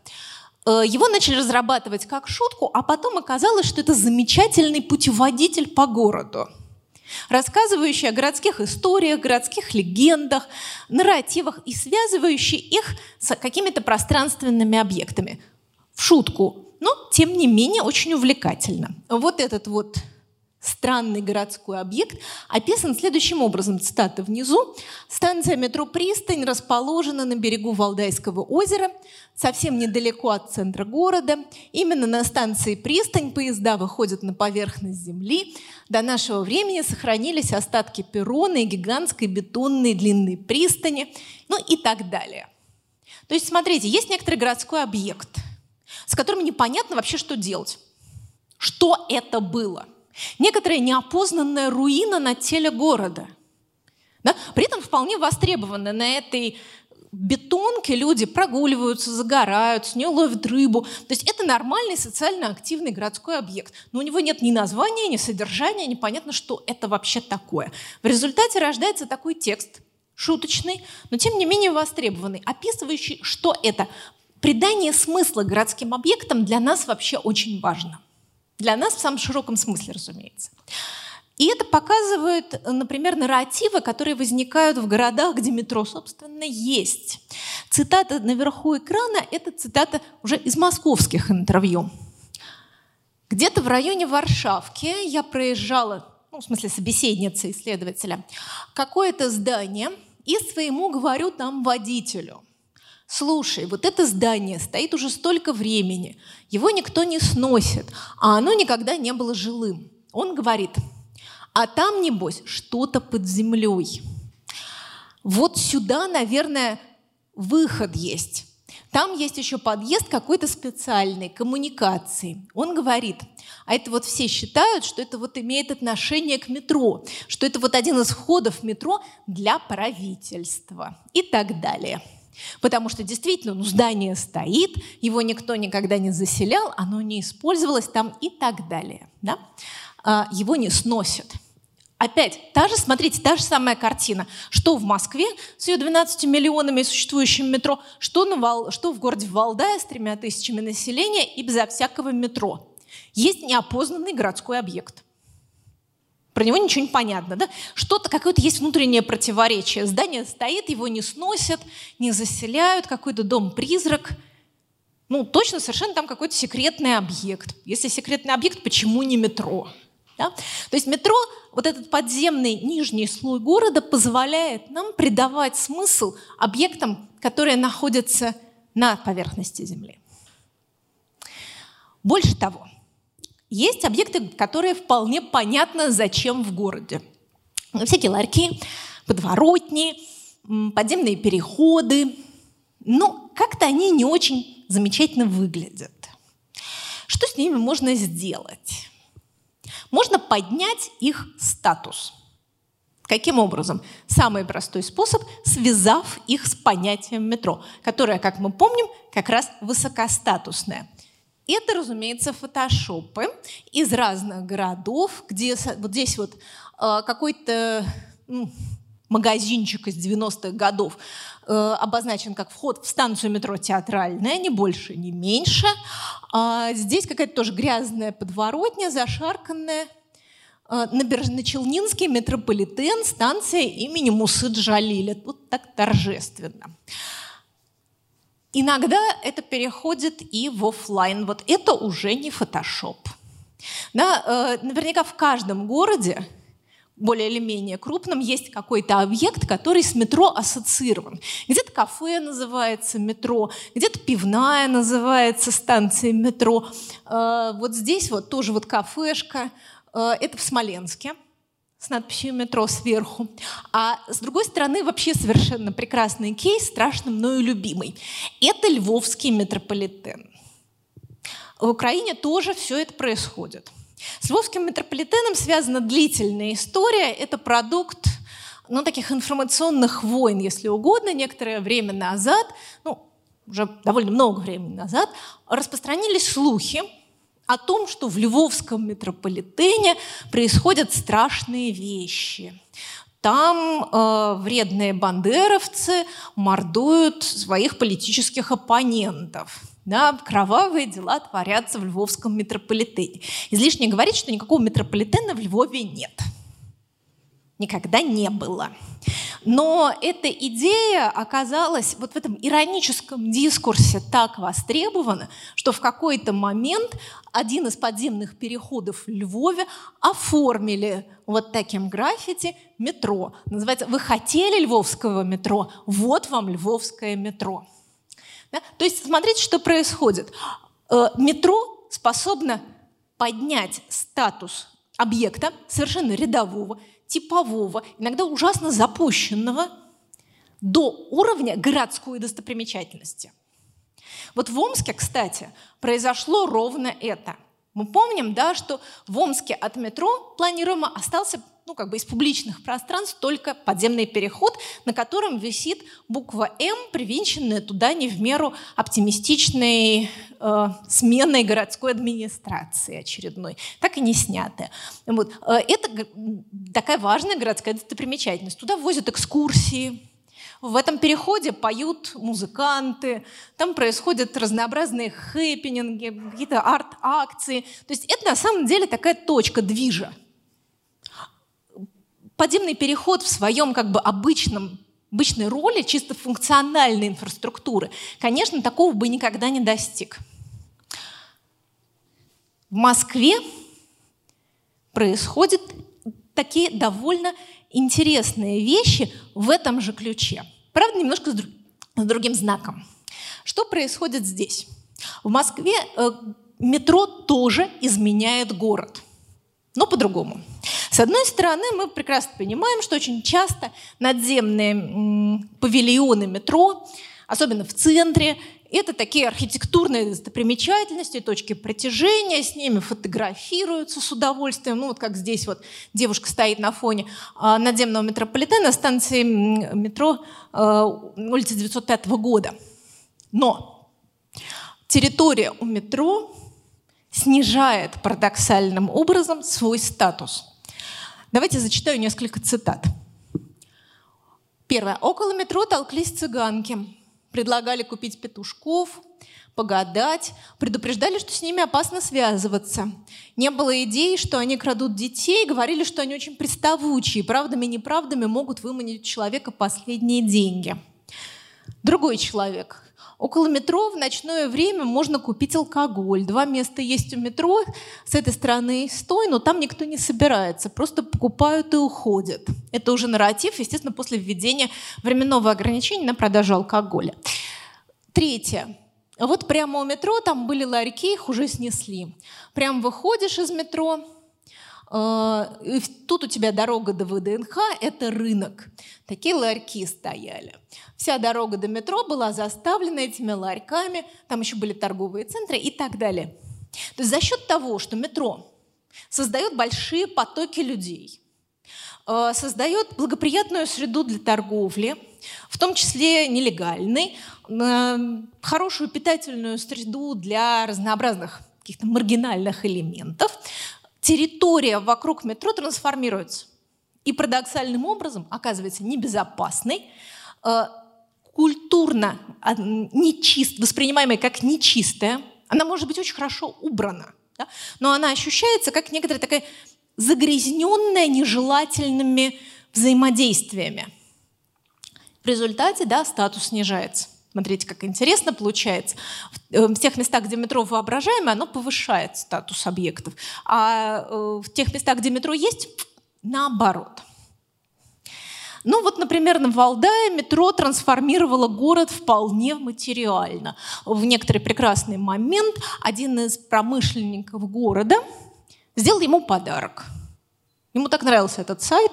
его начали разрабатывать как шутку, а потом оказалось, что это замечательный путеводитель по городу, рассказывающий о городских историях, городских легендах, нарративах и связывающий их с какими-то пространственными объектами. В шутку, но, тем не менее, очень увлекательно. Вот этот вот странный городской объект описан следующим образом, цитата внизу. «Станция метро «Пристань» расположена на берегу Валдайского озера, совсем недалеко от центра города. Именно на станции «Пристань» поезда выходят на поверхность земли. До нашего времени сохранились остатки перрона и гигантской бетонной длинной пристани», ну и так далее. То есть, смотрите, есть некоторый городской объект, с которым непонятно вообще, что делать. Что это было? Некоторая неопознанная руина на теле города. Да? При этом вполне востребована. На этой бетонке люди прогуливаются, загорают, с нее ловят рыбу. То есть это нормальный социально активный городской объект. Но у него нет ни названия, ни содержания, непонятно, что это вообще такое. В результате рождается такой текст, шуточный, но тем не менее востребованный, описывающий, что это. Придание смысла городским объектам для нас вообще очень важно. Для нас в самом широком смысле, разумеется. И это показывает, например, нарративы, которые возникают в городах, где метро, собственно, есть. Цитата наверху экрана – это цитата уже из московских интервью. «Где-то в районе Варшавки я проезжала, ну, в смысле собеседница исследователя, какое-то здание и своему говорю там водителю: слушай, вот это здание стоит уже столько времени, его никто не сносит, а оно никогда не было жилым. Он говорит, а там, небось, что-то под землей. Вот сюда, наверное, выход есть. Там есть еще подъезд какой-то специальной коммуникации. Он говорит, а это вот все считают, что это вот имеет отношение к метро, что это вот один из входов метро для правительства и так далее». Потому что действительно, ну, здание стоит, его никто никогда не заселял, оно не использовалось там и так далее. Да? Его не сносят. Опять, смотрите, та же самая картина. Что в Москве с ее 12 миллионами существующим метро, что в городе Валдае с 3000 населения и безо всякого метро. Есть неопознанный городской объект. Про него ничего не понятно, да? Что-то, какое-то есть внутреннее противоречие. Здание стоит, его не сносят, не заселяют, какой-то дом-призрак. Ну, точно, совершенно там какой-то секретный объект. Если секретный объект, почему не метро? Да? То есть метро, вот этот подземный нижний слой города, позволяет нам придавать смысл объектам, которые находятся на поверхности Земли. Больше того, есть объекты, которые вполне понятно, зачем в городе. Всякие ларьки, подворотни, подземные переходы. Но как-то они не очень замечательно выглядят. Что с ними можно сделать? Можно поднять их статус. Каким образом? Самый простой способ, связав их с понятием метро, которое, как мы помним, как раз высокостатусное. Это, разумеется, фотошопы из разных городов, где вот здесь вот какой-то магазинчик из 90-х годов обозначен как вход в станцию метро Театральная, ни больше, ни меньше. А здесь какая-то тоже грязная подворотня, зашарканная. Набережно-Челнинский метрополитен, станция имени Муссы-Джалиля. Вот так торжественно. Иногда это переходит и в офлайн. Вот это уже не фотошоп. Да, наверняка в каждом городе, более или менее крупном, есть какой-то объект, который с метро ассоциирован. Где-то кафе называется метро, где-то пивная называется станция метро. Вот здесь вот тоже вот кафешка. Это в Смоленске с надписью «Метро» сверху. А с другой стороны, вообще совершенно прекрасный кейс, страшно мною любимый. Это Львовский метрополитен. В Украине тоже все это происходит. С Львовским метрополитеном связана длительная история. Это продукт, ну, таких информационных войн, если угодно. Некоторое время назад, ну, уже довольно много времени назад, распространились слухи о том, что в Львовском метрополитене происходят страшные вещи. Там вредные бандеровцы мордуют своих политических оппонентов. Да, кровавые дела творятся в Львовском метрополитене. Излишне говорить, что никакого метрополитена в Львове нет. Никогда не было. Но эта идея оказалась вот в этом ироническом дискурсе так востребована, что в какой-то момент один из подземных переходов в Львове оформили вот таким граффити метро. Называется «Вы хотели львовского метро? Вот вам львовское метро». Да? То есть смотрите, что происходит. Метро способно поднять статус объекта совершенно рядового, типового, иногда ужасно запущенного, до уровня городской достопримечательности. Вот в Омске, кстати, произошло ровно это. Мы помним, да, что в Омске от метро планируемо остался, ну, как бы из публичных пространств только подземный переход, на котором висит буква «М», привинченная туда не в меру оптимистичной сменой городской администрации очередной, так и не снятая. Вот. Это такая важная городская достопримечательность. Туда возят экскурсии. В этом переходе поют музыканты, там происходят разнообразные хэппининги, какие-то арт-акции. То есть это на самом деле такая точка движа. Подземный переход в своем как бы обычной роли чисто функциональной инфраструктуры, конечно, такого бы никогда не достиг. В Москве происходят такие довольно интересные вещи в этом же ключе. Правда, немножко с другим знаком. Что происходит здесь? В Москве метро тоже изменяет город, но по-другому. С одной стороны, мы прекрасно понимаем, что очень часто надземные павильоны метро, особенно в центре, это такие архитектурные достопримечательности, точки притяжения, с ними фотографируются с удовольствием. Ну вот как здесь вот девушка стоит на фоне надземного метрополитена, станции метро улицы 1905 года. Но территория у метро снижает парадоксальным образом свой статус. Давайте зачитаю несколько цитат. Первое. «Около метро толклись цыганки. Предлагали купить петушков, погадать, предупреждали, что с ними опасно связываться. Не было идей, что они крадут детей, говорили, что они очень приставучие, правдами и неправдами могут выманить у человека последние деньги». Другой человек. «Около метро в ночное время можно купить алкоголь. Два места есть у метро, с этой стороны и с той, но там никто не собирается, просто покупают и уходят». Это уже нарратив, естественно, после введения временного ограничения на продажу алкоголя. Третье. «Вот прямо у метро там были ларьки, их уже снесли. Прям выходишь из метро, тут у тебя дорога до ВДНХ, это рынок. Такие ларьки стояли. Вся дорога до метро была заставлена этими ларьками, там еще были торговые центры и так далее». То есть за счет того, что метро создает большие потоки людей, создает благоприятную среду для торговли, в том числе нелегальной, хорошую питательную среду для разнообразных каких-то маргинальных элементов, территория вокруг метро трансформируется и парадоксальным образом оказывается небезопасной, культурно воспринимаемой как нечистая. Она может быть очень хорошо убрана, да? Но она ощущается как некоторая такая загрязненная нежелательными взаимодействиями. В результате, да, статус снижается. Смотрите, как интересно получается. В тех местах, где метро воображаемое, оно повышает статус объектов. А в тех местах, где метро есть, наоборот. Ну вот, например, на Валдае метро трансформировало город вполне материально. В некоторый прекрасный момент один из промышленников города сделал ему подарок. Ему так нравился этот сайт,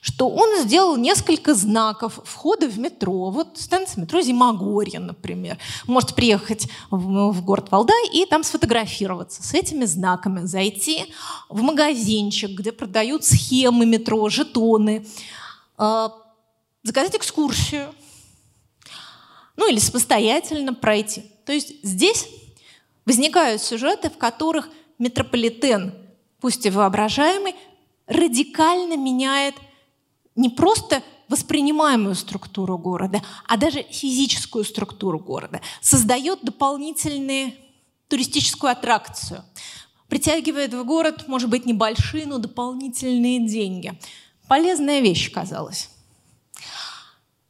что он сделал несколько знаков входа в метро. Вот станция метро Зимогорье, например. Можете приехать в город Валдай и там сфотографироваться с этими знаками, зайти в магазинчик, где продают схемы метро, жетоны, заказать экскурсию, ну или самостоятельно пройти. То есть здесь возникают сюжеты, в которых метрополитен, пусть и воображаемый, радикально меняет не просто воспринимаемую структуру города, а даже физическую структуру города, создает дополнительную туристическую аттракцию, притягивает в город, может быть, небольшие, но дополнительные деньги. Полезная вещь, казалось.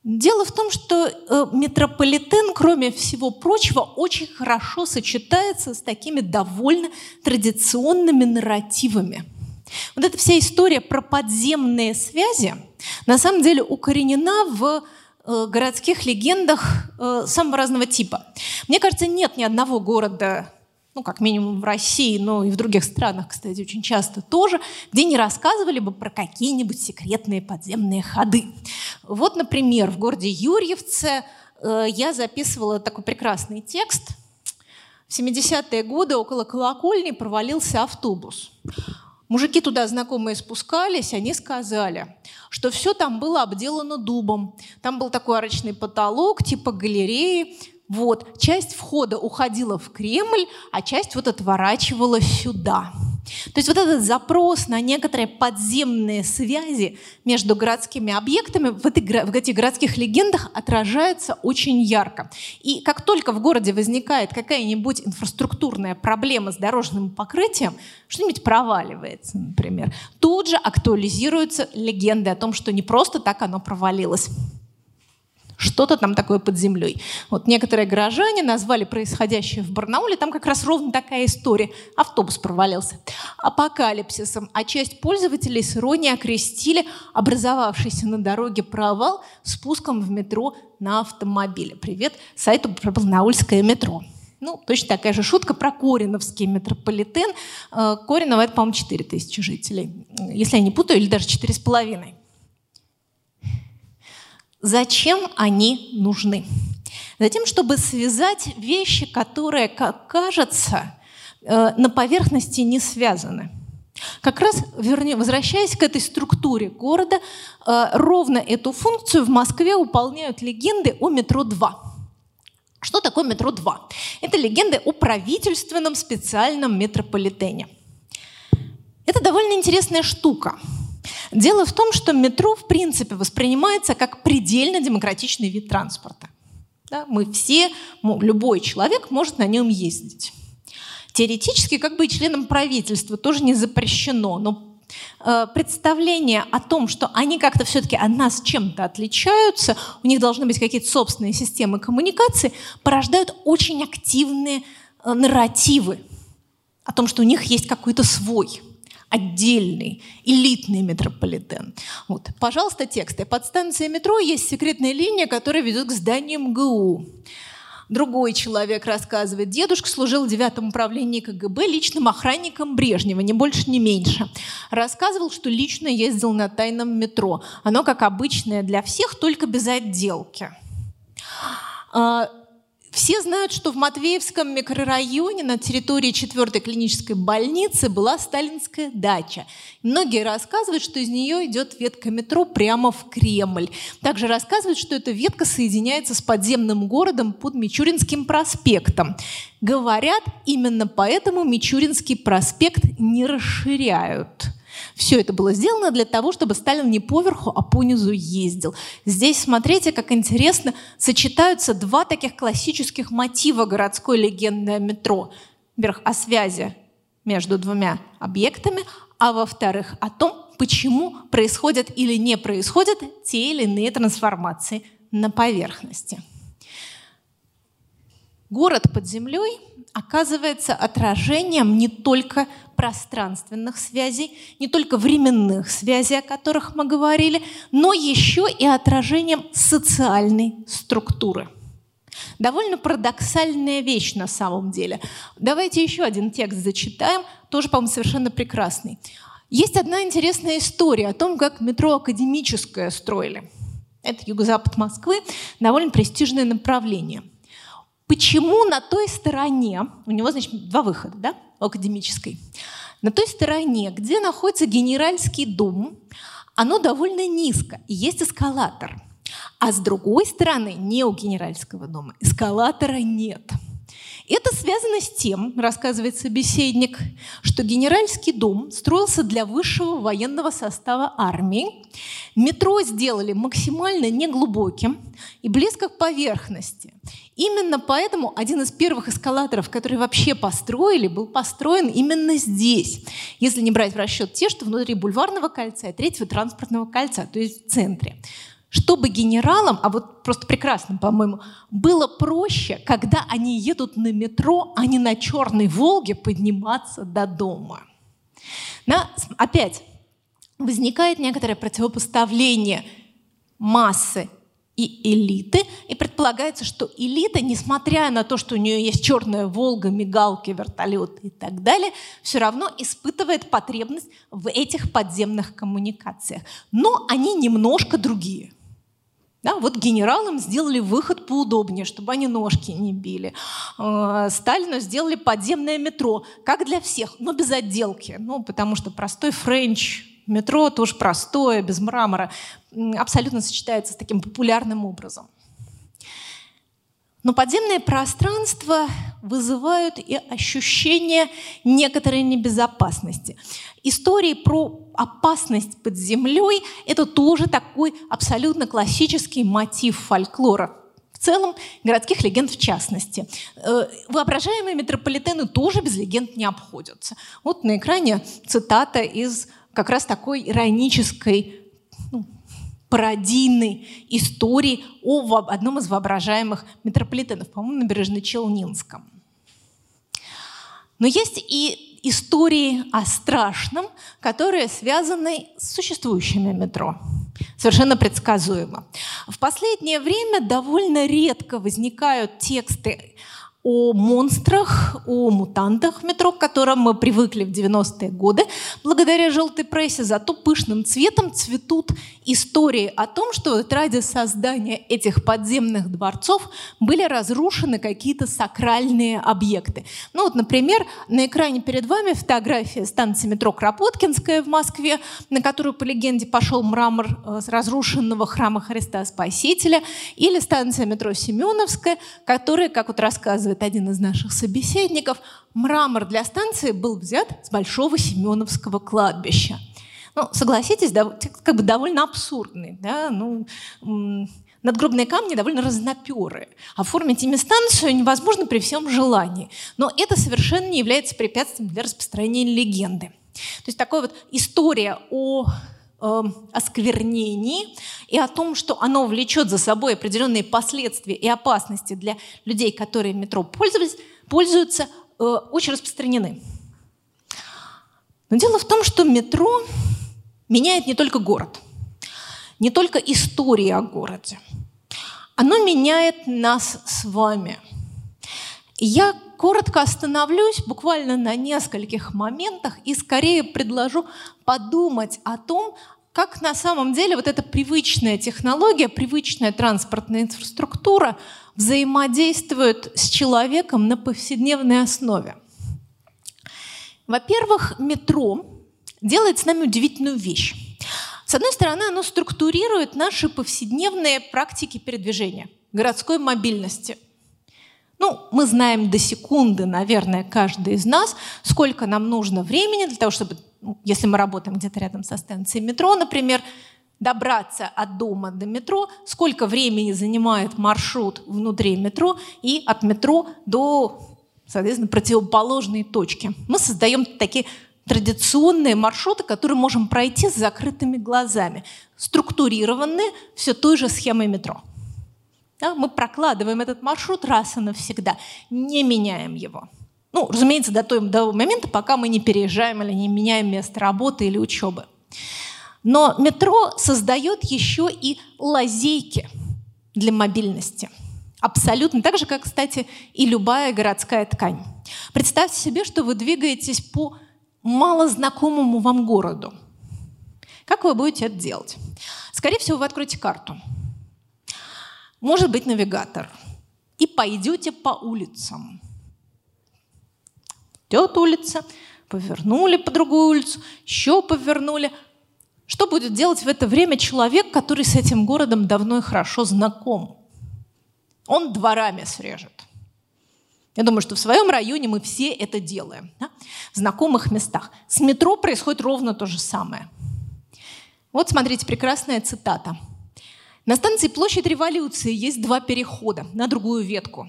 Дело в том, что метрополитен, кроме всего прочего, очень хорошо сочетается с такими довольно традиционными нарративами. Вот эта вся история про подземные связи на самом деле укоренена в городских легендах самого разного типа. Мне кажется, нет ни одного города, ну, как минимум в России, но и в других странах, кстати, очень часто тоже, где не рассказывали бы про какие-нибудь секретные подземные ходы. Вот, например, в городе Юрьевце я записывала такой прекрасный текст. В 70-е годы около колокольни провалился автобус. Мужики туда знакомые спускались, они сказали, что все там было обделано дубом. Там был такой арочный потолок, типа галереи. Вот. Часть входа уходила в Кремль, а часть вот отворачивала сюда. То есть вот этот запрос на некоторые подземные связи между городскими объектами в этих городских легендах отражается очень ярко. И как только в городе возникает какая-нибудь инфраструктурная проблема с дорожным покрытием, что-нибудь проваливается, например, тут же актуализируются легенды о том, что не просто так оно провалилось. Что-то там такое под землей. Вот некоторые горожане назвали происходящее в Барнауле, там как раз ровно такая история. Автобус провалился. Апокалипсисом. А часть пользователей с иронией окрестили образовавшийся на дороге провал спуском в метро на автомобиле. Привет сайту про барнаульское метро. Ну, точно такая же шутка про Кориновский метрополитен. Коринова — это, по-моему, 4000 жителей. Если я не путаю, или даже 4,5. Зачем они нужны? Затем, чтобы связать вещи, которые, как кажется, на поверхности не связаны. Как раз, возвращаясь к этой структуре города, ровно эту функцию в Москве выполняют легенды о метро-2. Что такое метро-2? Это легенды о правительственном специальном метрополитене. Это довольно интересная штука. Дело в том, что метро, в принципе, воспринимается как предельно демократичный вид транспорта. Да, мы все, любой человек может на нем ездить. Теоретически, как бы и членам правительства тоже не запрещено, но представление о том, что они как-то все-таки от нас чем-то отличаются, у них должны быть какие-то собственные системы коммуникации, порождают очень активные нарративы о том, что у них есть какой-то свой отдельный, элитный метрополитен. Вот. Пожалуйста, тексты. Под станцией метро есть секретная линия, которая ведет к зданию МГУ. Другой человек рассказывает. Дедушка служил в 9-м управлении КГБ личным охранником Брежнева, ни больше, ни меньше. Рассказывал, что лично ездил на тайном метро. Оно, как обычное для всех, только без отделки. Все знают, что в Матвеевском микрорайоне на территории 4-й клинической больницы была сталинская дача. Многие рассказывают, что из нее идет ветка метро прямо в Кремль. Также рассказывают, что эта ветка соединяется с подземным городом под Мичуринским проспектом. Говорят, именно поэтому Мичуринский проспект не расширяют. Все это было сделано для того, чтобы Сталин не поверху, а понизу ездил. Здесь, смотрите, как интересно, сочетаются два таких классических мотива городской легенды о метро. Во-первых, о связи между двумя объектами, а во-вторых, о том, почему происходят или не происходят те или иные трансформации на поверхности. Город под землей оказывается отражением не только пространственных связей, не только временных связей, о которых мы говорили, но еще и отражением социальной структуры. Довольно парадоксальная вещь на самом деле. Давайте еще один текст зачитаем, тоже, по-моему, совершенно прекрасный. Есть одна интересная история о том, как метро Академическое строили. Это юго-запад Москвы, довольно престижное направление. Почему на той стороне, у него, значит, два выхода, да, Академической, на той стороне, где находится Генеральский дом, оно довольно низко, и есть эскалатор. А с другой стороны, не у Генеральского дома, эскалатора нет. Это связано с тем, рассказывает собеседник, что Генеральский дом строился для высшего военного состава армии. Метро сделали максимально неглубоким и близко к поверхности. Именно поэтому один из первых эскалаторов, который вообще построили, был построен именно здесь. Если не брать в расчет те, что внутри Бульварного кольца и Третьего транспортного кольца, то есть в центре. Чтобы генералам, а вот просто прекрасно, по-моему, было проще, когда они едут на метро, а не на черной «Волге» подниматься до дома. Опять возникает некоторое противопоставление массы и элиты, и предполагается, что элита, несмотря на то, что у нее есть черная «Волга», мигалки, вертолеты и так далее, все равно испытывает потребность в этих подземных коммуникациях. Но они немножко другие. Да, вот генералам сделали выход поудобнее, чтобы они ножки не били. Сталину сделали подземное метро, как для всех, но без отделки. Ну, потому что простой френч метро тоже простое, без мрамора, абсолютно сочетается с таким популярным образом. Но подземные пространства вызывают и ощущение некоторой небезопасности. Истории про опасность под землей – это тоже такой абсолютно классический мотив фольклора. В целом, городских легенд в частности. Воображаемые метрополитены тоже без легенд не обходятся. Вот на экране цитата из как раз такой иронической, пародийной истории о одном из воображаемых метрополитенов, по-моему, Набережно-Челнинском. Но есть и истории о страшном, которые связаны с существующими метро. Совершенно предсказуемо. В последнее время довольно редко возникают тексты о монстрах, о мутантах в метро, к которым мы привыкли в 90-е годы. Благодаря желтой прессе зато пышным цветом цветут истории о том, что вот ради создания этих подземных дворцов были разрушены какие-то сакральные объекты. Ну вот, например, на экране перед вами фотография станции метро Кропоткинская в Москве, на которую, по легенде, пошел мрамор с разрушенного храма Христа Спасителя, или станция метро Семеновская, которая, как вот рассказывает один из наших собеседников, мрамор для станции был взят с Большого Семеновского кладбища. Ну, согласитесь, как бы довольно абсурдный. Да? Ну, надгробные камни довольно разноперые. Оформить ими станцию невозможно при всем желании. Но это совершенно не является препятствием для распространения легенды. То есть такая вот история о осквернении и о том, что оно влечет за собой определенные последствия и опасности для людей, которые метро пользуются, очень распространены. Но дело в том, что метро меняет не только город, не только истории о городе. Оно меняет нас с вами. Я коротко остановлюсь буквально на нескольких моментах и скорее предложу подумать о том, как на самом деле вот эта привычная технология, привычная транспортная инфраструктура взаимодействует с человеком на повседневной основе. Во-первых, метро делает с нами удивительную вещь. С одной стороны, оно структурирует наши повседневные практики передвижения, городской мобильности. Ну, мы знаем до секунды, наверное, каждый из нас, сколько нам нужно времени для того, чтобы, если мы работаем где-то рядом со станцией метро, например, добраться от дома до метро, сколько времени занимает маршрут внутри метро и от метро до, соответственно, противоположной точки. Мы создаем такие традиционные маршруты, которые можем пройти с закрытыми глазами, структурированные все той же схемой метро. Да, мы прокладываем этот маршрут раз и навсегда, не меняем его. Ну, разумеется, до того момента, пока мы не переезжаем или не меняем место работы или учебы. Но метро создает еще и лазейки для мобильности. Абсолютно так же, как, кстати, и любая городская ткань. Представьте себе, что вы двигаетесь по малознакомому вам городу. Как вы будете это делать? Скорее всего, вы откроете карту. Может быть, навигатор. И пойдете по улицам. Идет улица, повернули по другую улицу, еще повернули. Что будет делать в это время человек, который с этим городом давно и хорошо знаком? Он дворами срежет. Я думаю, что в своем районе мы все это делаем, да? В знакомых местах. С метро происходит ровно то же самое. Вот, смотрите, прекрасная цитата. На станции Площадь Революции есть два перехода на другую ветку.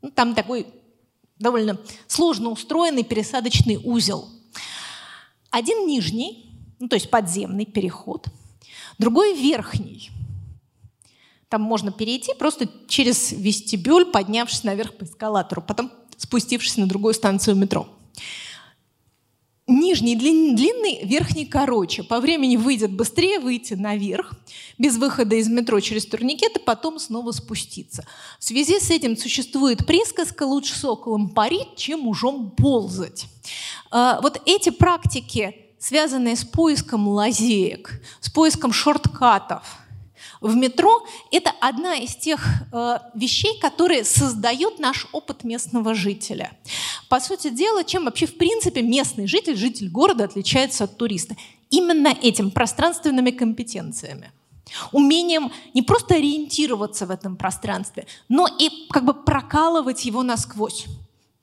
Ну, там такой довольно сложно устроенный пересадочный узел. Один нижний, ну, то есть подземный переход, другой верхний. Там можно перейти просто через вестибюль, поднявшись наверх по эскалатору, потом спустившись на другую станцию метро. Нижний длинный, верхний короче. По времени выйдет быстрее, выйти наверх, без выхода из метро через турникет и потом снова спуститься. В связи с этим существует присказка «лучше соколом парить, чем ужом ползать». Вот эти практики, связанные с поиском лазеек, с поиском шорткатов в метро, это одна из тех вещей, которые создают наш опыт местного жителя. По сути дела, чем вообще в принципе местный житель, житель города отличается от туриста? Именно этим пространственными компетенциями. Умением не просто ориентироваться в этом пространстве, но и как бы прокалывать его насквозь.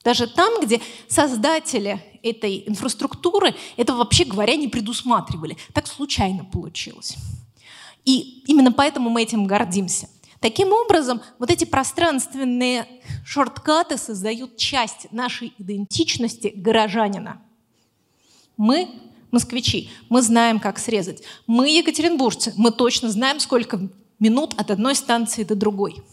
Даже там, где создатели этой инфраструктуры этого вообще говоря не предусматривали. Так случайно получилось. И именно поэтому мы этим гордимся. Таким образом, вот эти пространственные шорткаты создают часть нашей идентичности горожанина. Мы москвичи, мы знаем, как срезать. Мы екатеринбуржцы, мы точно знаем, сколько минут от одной станции до другой.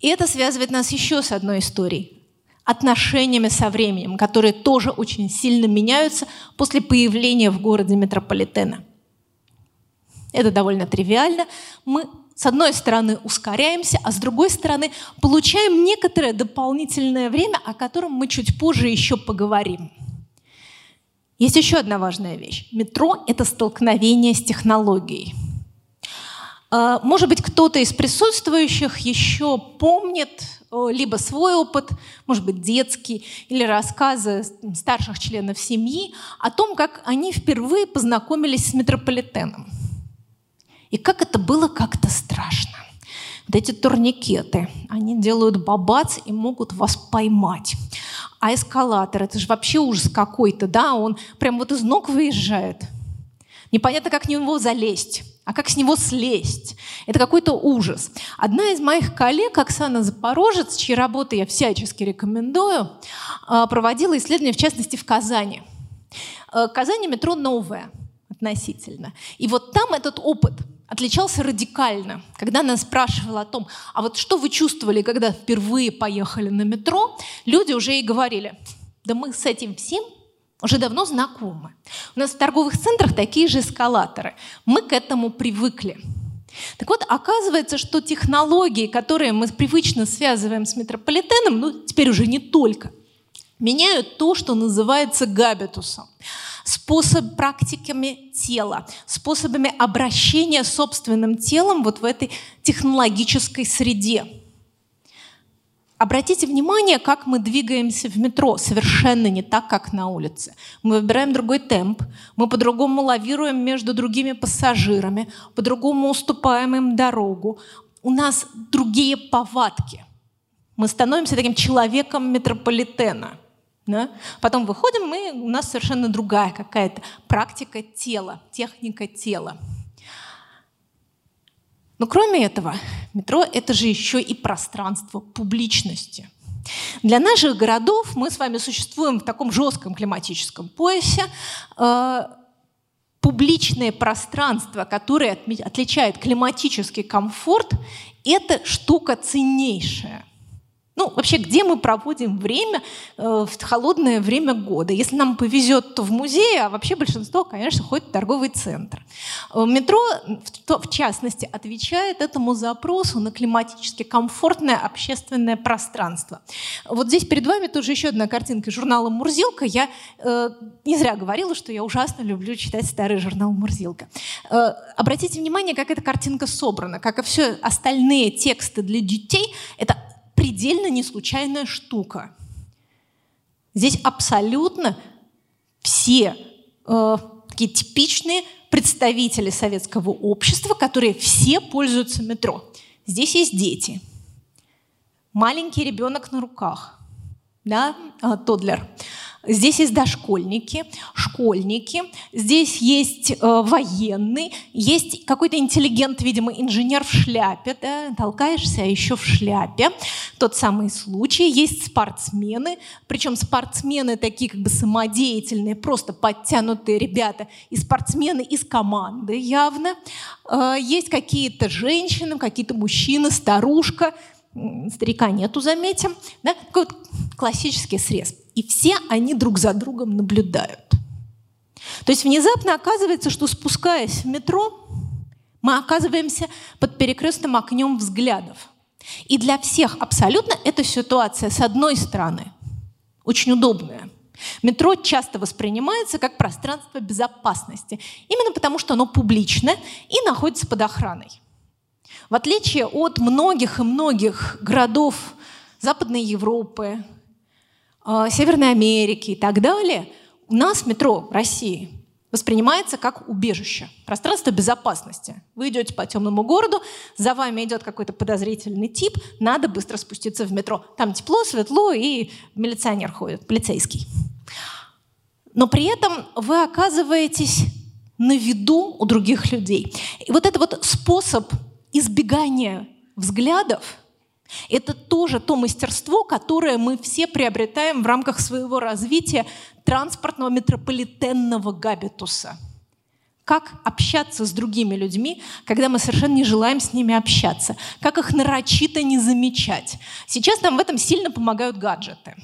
И это связывает нас еще с одной историей. Отношениями со временем, которые тоже очень сильно меняются после появления в городе метрополитена. Это довольно тривиально. Мы, с одной стороны, ускоряемся, а с другой стороны, получаем некоторое дополнительное время, о котором мы чуть позже еще поговорим. Есть еще одна важная вещь. Метро — это столкновение с технологией. Может быть, кто-то из присутствующих еще помнит либо свой опыт, может быть, детский, или рассказы старших членов семьи о том, как они впервые познакомились с метрополитеном. И как это было как-то страшно. Вот эти турникеты, они делают бабац и могут вас поймать. А эскалатор, это же вообще ужас какой-то, да? Он прям вот из ног выезжает. Непонятно, как на него залезть, а как с него слезть. Это какой-то ужас. Одна из моих коллег, Оксана Запорожец, чьи работы я всячески рекомендую, проводила исследование, в частности, в Казани. В Казани метро новое относительно. И вот там этот опыт отличался радикально. Когда она спрашивала о том, а вот что вы чувствовали, когда впервые поехали на метро, люди уже и говорили, да мы с этим всем уже давно знакомы. У нас в торговых центрах такие же эскалаторы. Мы к этому привыкли. Так вот, оказывается, что технологии, которые мы привычно связываем с метрополитеном, ну, теперь уже не только меняют то, что называется габитусом, способ практиками тела, способами обращения с собственным телом вот в этой технологической среде. Обратите внимание, как мы двигаемся в метро, совершенно не так, как на улице. Мы выбираем другой темп, мы по-другому лавируем между другими пассажирами, по-другому уступаем им дорогу. У нас другие повадки. Мы становимся таким человеком метрополитена. Да? Потом выходим, и у нас совершенно другая какая-то практика тела, техника тела. Но кроме этого, метро — это же еще и пространство публичности. Для наших городов мы с вами существуем в таком жестком климатическом поясе. Публичное пространство, которое отличает климатический комфорт, — это штука ценнейшая. Ну, вообще, где мы проводим время в холодное время года? Если нам повезет, то в музее, а вообще большинство, конечно, ходит в торговый центр. Метро, в частности, отвечает этому запросу на климатически комфортное общественное пространство. Вот здесь перед вами тоже еще одна картинка журнала «Мурзилка». Я не зря говорила, что я ужасно люблю читать старый журнал «Мурзилка». Обратите внимание, как эта картинка собрана, как и все остальные тексты для детей. Это предельно не случайная штука. Здесь абсолютно все такие типичные представители советского общества, которые все пользуются метро. Здесь есть дети, маленький ребенок на руках, да, тоддлер. Здесь есть дошкольники, школьники, здесь есть военный, есть какой-то интеллигент, видимо, инженер в шляпе, да, толкаешься, а еще в шляпе, тот самый случай. Есть спортсмены, причем спортсмены такие как бы самодеятельные, просто подтянутые ребята, и спортсмены из команды явно. Есть какие-то женщины, какие-то мужчины, старушка, старика нету, заметим, да, такой вот классический срез. И все они друг за другом наблюдают. То есть внезапно оказывается, что спускаясь в метро, мы оказываемся под перекрестным огнем взглядов. И для всех абсолютно эта ситуация, с одной стороны, очень удобная. Метро часто воспринимается как пространство безопасности, именно потому что оно публичное и находится под охраной. В отличие от многих и многих городов Западной Европы, Северной Америки и так далее, у нас метро в России воспринимается как убежище, пространство безопасности. Вы идете по темному городу, за вами идет какой-то подозрительный тип, надо быстро спуститься в метро. Там тепло, светло, и милиционер ходит, полицейский. Но при этом вы оказываетесь на виду у других людей. И вот этот вот способ избегания взглядов — это тоже то мастерство, которое мы все приобретаем в рамках своего развития транспортного метрополитенного габитуса. Как общаться с другими людьми, когда мы совершенно не желаем с ними общаться? Как их нарочито не замечать? Сейчас нам в этом сильно помогают гаджеты.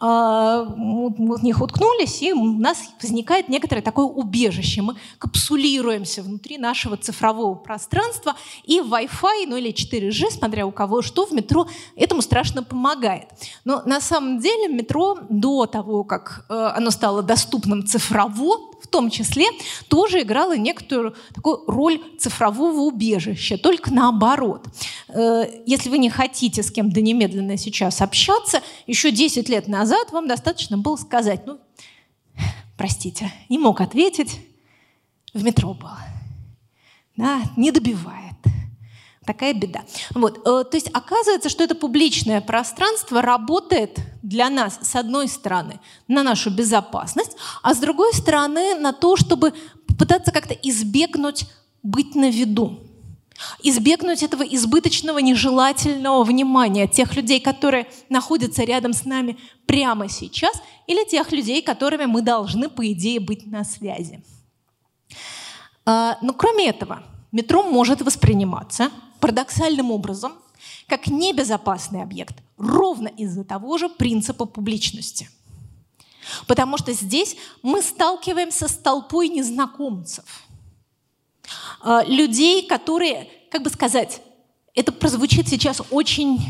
Мы в них уткнулись, и у нас возникает некоторое такое убежище. Мы капсулируемся внутри нашего цифрового пространства, и Wi-Fi, ну или 4G, смотря у кого что, в метро этому страшно помогает. Но на самом деле метро до того, как оно стало доступным цифрово, в том числе, тоже играло некоторую такую роль цифрового убежища, только наоборот. Если вы не хотите с кем-то немедленно сейчас общаться, еще 10 лет назад вам достаточно было сказать: ну, простите, не мог ответить, в метро был, да, не добивает. Такая беда. Вот. То есть оказывается, что это публичное пространство работает для нас, с одной стороны, на нашу безопасность, а с другой стороны, на то, чтобы попытаться как-то избегнуть быть на виду, избегнуть этого избыточного нежелательного внимания тех людей, которые находятся рядом с нами прямо сейчас, или тех людей, которыми мы должны, по идее, быть на связи. Но кроме этого, метро может восприниматься парадоксальным образом как небезопасный объект, ровно из-за того же принципа публичности. Потому что здесь мы сталкиваемся с толпой незнакомцев, людей, которые, как бы сказать, это прозвучит сейчас очень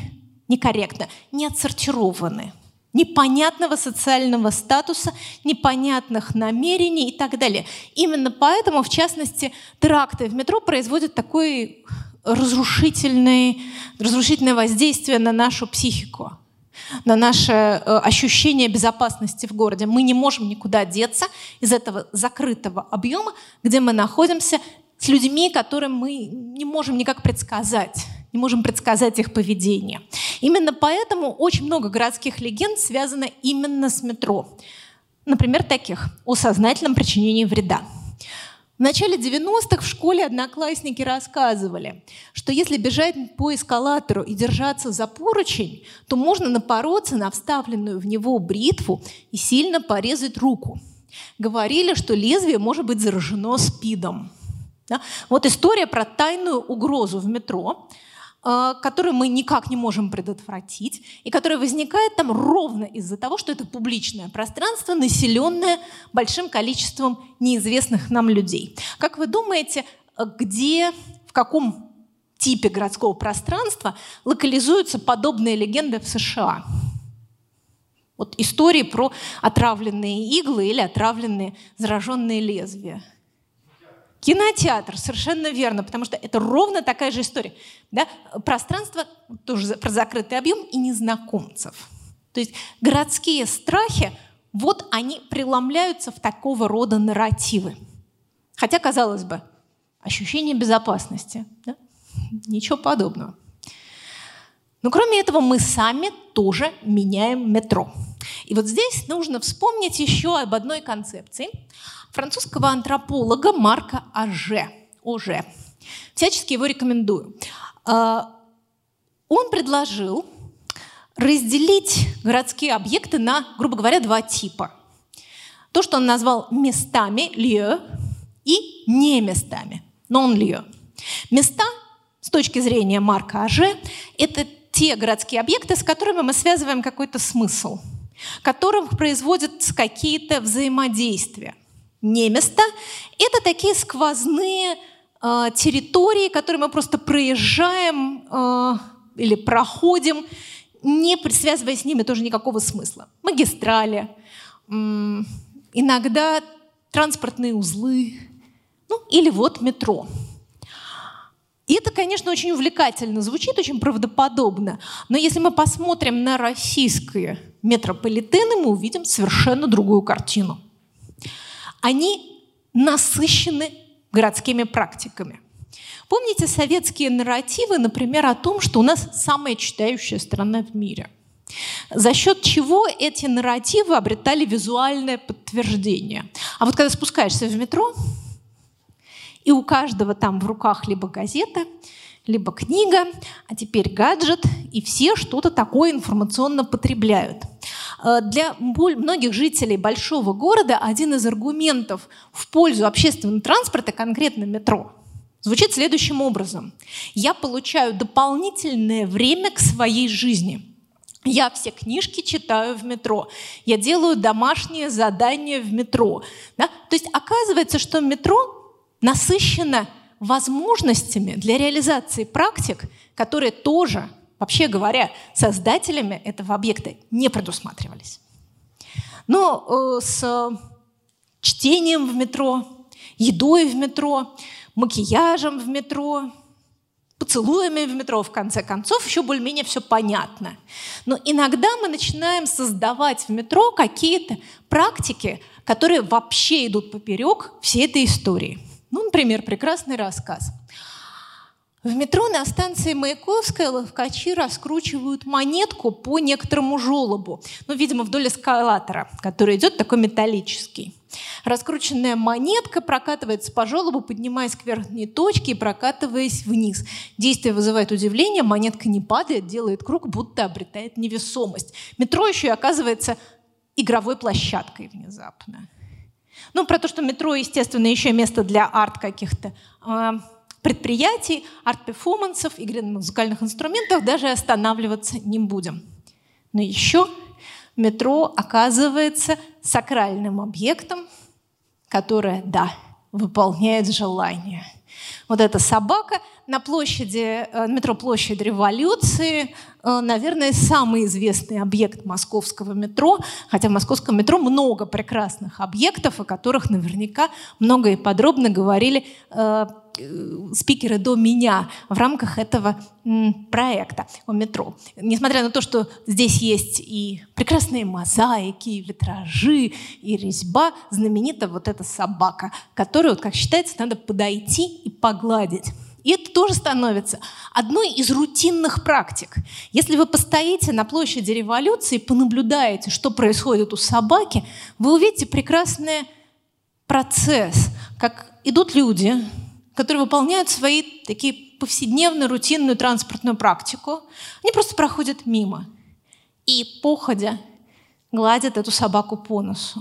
некорректно, не отсортированы. непонятного социального статуса, непонятных намерений и так далее. Именно поэтому, в частности, теракты в метро производят такое разрушительное воздействие на нашу психику, на наше ощущение безопасности в городе. Мы не можем никуда деться из этого закрытого объема, где мы находимся с людьми, которым мы не можем никак предсказать. Не можем предсказать их поведение. Именно поэтому очень много городских легенд связано именно с метро. Например, таких о сознательном причинении вреда. В начале 90-х в школе одноклассники рассказывали, что если бежать по эскалатору и держаться за поручень, то можно напороться на вставленную в него бритву и сильно порезать руку. Говорили, что лезвие может быть заражено СПИДом. Да? Вот история про тайную угрозу в метро, которую мы никак не можем предотвратить, и которая возникает там ровно из-за того, что это публичное пространство, населенное большим количеством неизвестных нам людей. Как вы думаете, где, в каком типе городского пространства локализуются подобные легенды в США? Вот истории про отравленные иглы или отравленные зараженные лезвия. Кинотеатр, совершенно верно, потому что это ровно такая же история. Да? Пространство тоже про закрытый объем и незнакомцев. То есть городские страхи, вот они преломляются в такого рода нарративы. Хотя, казалось бы, ощущение безопасности. Да? Ничего подобного. Но кроме этого мы сами тоже меняем метро. И вот здесь нужно вспомнить еще об одной концепции французского антрополога Марка Оже. Всячески его рекомендую. Он предложил разделить городские объекты на, грубо говоря, два типа. То, что он назвал местами, lieu, и не местами, non-lieu. Места, с точки зрения Марка Оже, это те городские объекты, с которыми мы связываем какой-то смысл, которым производят какие-то взаимодействия. Не места — это такие сквозные территории, которые мы просто проезжаем или проходим, не связывая с ними тоже никакого смысла. Магистрали, иногда транспортные узлы, ну или вот метро. И это, конечно, очень увлекательно звучит, очень правдоподобно. Но если мы посмотрим на российские метрополитены, мы увидим совершенно другую картину. Они насыщены городскими практиками. Помните советские нарративы, например, о том, что у нас самая читающая страна в мире? За счет чего эти нарративы обретали визуальное подтверждение. А вот когда спускаешься в метро, и у каждого там в руках либо газета, либо книга, а теперь гаджет, и все что-то такое информационно потребляют. Для многих жителей большого города один из аргументов в пользу общественного транспорта, конкретно метро, звучит следующим образом. Я получаю дополнительное время к своей жизни. Я все книжки читаю в метро, я делаю домашние задания в метро. Да? То есть оказывается, что метро насыщена возможностями для реализации практик, которые тоже, вообще говоря, создателями этого объекта не предусматривались. Но с чтением в метро, едой в метро, макияжем в метро, поцелуями в метро, в конце концов, еще более-менее все понятно. Но иногда мы начинаем создавать в метро какие-то практики, которые вообще идут поперек всей этой истории. Ну, например, прекрасный рассказ. В метро на станции Маяковская ловкачи раскручивают монетку по некоторому жёлобу. Ну, видимо, вдоль эскалатора, который идет такой металлический. Раскрученная монетка прокатывается по жёлобу, поднимаясь к верхней точке и прокатываясь вниз. Действие вызывает удивление, монетка не падает, делает круг, будто обретает невесомость. Метро еще и оказывается игровой площадкой внезапно. Ну, про то, что метро, естественно, еще место для арт каких-то предприятий, арт-перформансов, игры на музыкальных инструментах, даже останавливаться не будем. Но еще метро оказывается сакральным объектом, которое, да, выполняет желание. Вот эта собака на площади, метро Площадь Революции, наверное, самый известный объект московского метро, хотя в московском метро много прекрасных объектов, о которых наверняка много и подробно говорили спикеры до меня в рамках этого проекта о метро. Несмотря на то, что здесь есть и прекрасные мозаики, и витражи, и резьба, знаменита вот эта собака, которую, как считается, надо подойти и погладить. И это тоже становится одной из рутинных практик. Если вы постоите на площади Революции, понаблюдаете, что происходит у собаки, вы увидите прекрасный процесс, как идут люди, которые выполняют свои такие повседневную, рутинную транспортную практику. Они просто проходят мимо и, походя, гладят эту собаку по носу,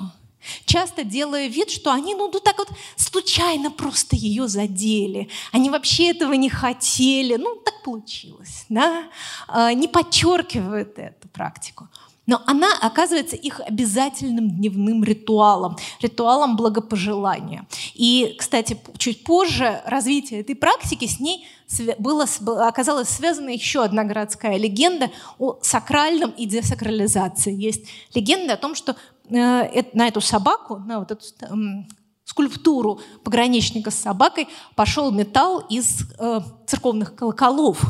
часто делая вид, что они, так вот случайно просто ее задели. Они вообще этого не хотели. Так получилось, да? Не подчеркивают эту практику. Но она оказывается их обязательным дневным ритуалом, ритуалом благопожелания. И, кстати, чуть позже развитие этой практики с ней оказалась связана еще одна городская легенда о сакральном и десакрализации. Есть легенда о том, что на эту собаку, на вот эту скульптуру пограничника с собакой пошел металл из церковных колоколов,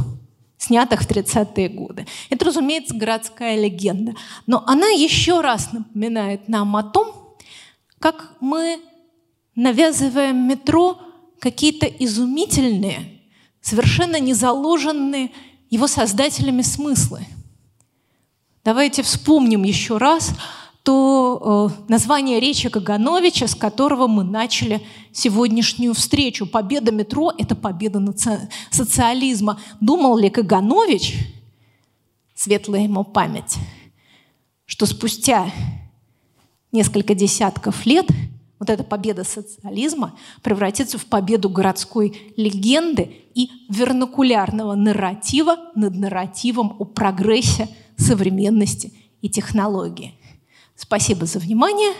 снятых в 30-е годы. Это, разумеется, городская легенда. Но она еще раз напоминает нам о том, как мы навязываем метро какие-то изумительные, совершенно не заложенные его создателями смыслы. Давайте вспомним еще раз то название речи Кагановича, с которого мы начали сегодняшнюю встречу. Победа метро – это победа социализма. Думал ли Каганович, светлая ему память, что спустя несколько десятков лет вот эта победа социализма превратится в победу городской легенды и вернокулярного нарратива над нарративом о прогрессе, современности и технологии? Спасибо за внимание.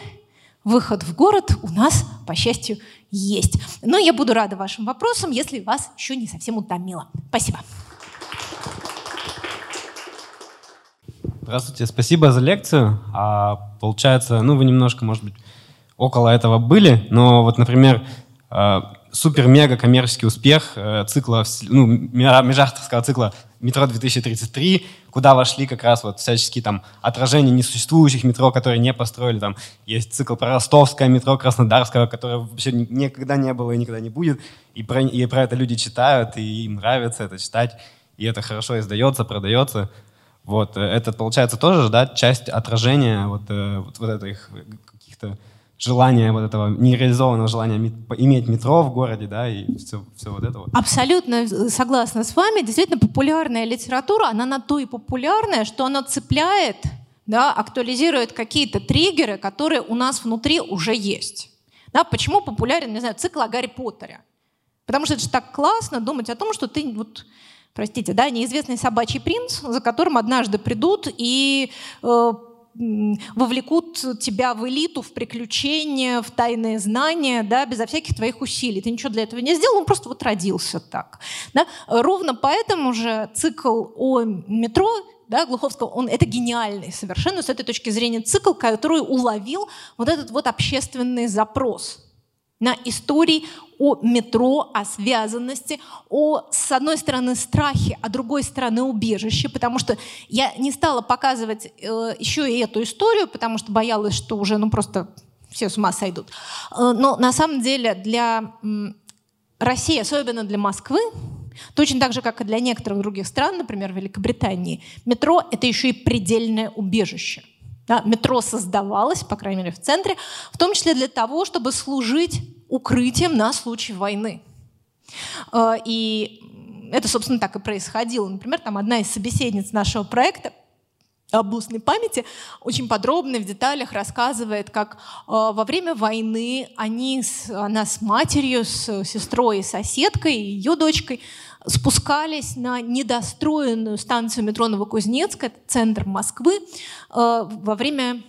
Выход в город у нас, по счастью, есть. Но я буду рада вашим вопросам, если вас еще не совсем утомило. Спасибо. Здравствуйте, спасибо за лекцию. Получается, вы немножко, может быть, около этого были, но вот, например, супер-мега-коммерческий успех цикла, межавторского цикла «Метро 2033», куда вошли как раз всяческие отражения несуществующих метро, которые не построили. Есть цикл про ростовское метро, краснодарское, которое вообще никогда не было и никогда не будет. И про это люди читают, и им нравится это читать. И это хорошо издается, продается. Это, получается, тоже часть отражения этих каких-то желание этого нереализованного желания иметь метро в городе, и все вот это. Абсолютно согласна с вами. Действительно, популярная литература, она на то и популярная, что она цепляет, актуализирует какие-то триггеры, которые у нас внутри уже есть. Почему популярен, цикл о Гарри Поттере? Потому что это же так классно думать о том, что ты неизвестный собачий принц, за которым однажды придут и вовлекут тебя в элиту, в приключения, в тайные знания, безо всяких твоих усилий. Ты ничего для этого не сделал, он просто родился так. Ровно поэтому же цикл о метро Глуховского, это гениальный совершенно с этой точки зрения цикл, который уловил этот общественный запрос на истории о метро, о связанности, с одной стороны, страхе, а с другой стороны, убежище, потому что я не стала показывать еще и эту историю, потому что боялась, что уже просто все с ума сойдут. Но на самом деле для России, особенно для Москвы, точно так же, как и для некоторых других стран, например, Великобритании, метро — это еще и предельное убежище. Метро создавалось, по крайней мере, в центре, в том числе для того, чтобы служить укрытием на случай войны. И это, собственно, так и происходило. Например, одна из собеседниц нашего проекта об устной памяти очень подробно в деталях рассказывает, как во время войны она с матерью, с сестрой и соседкой, и ее дочкой спускались на недостроенную станцию метро Новокузнецка, центр Москвы, во время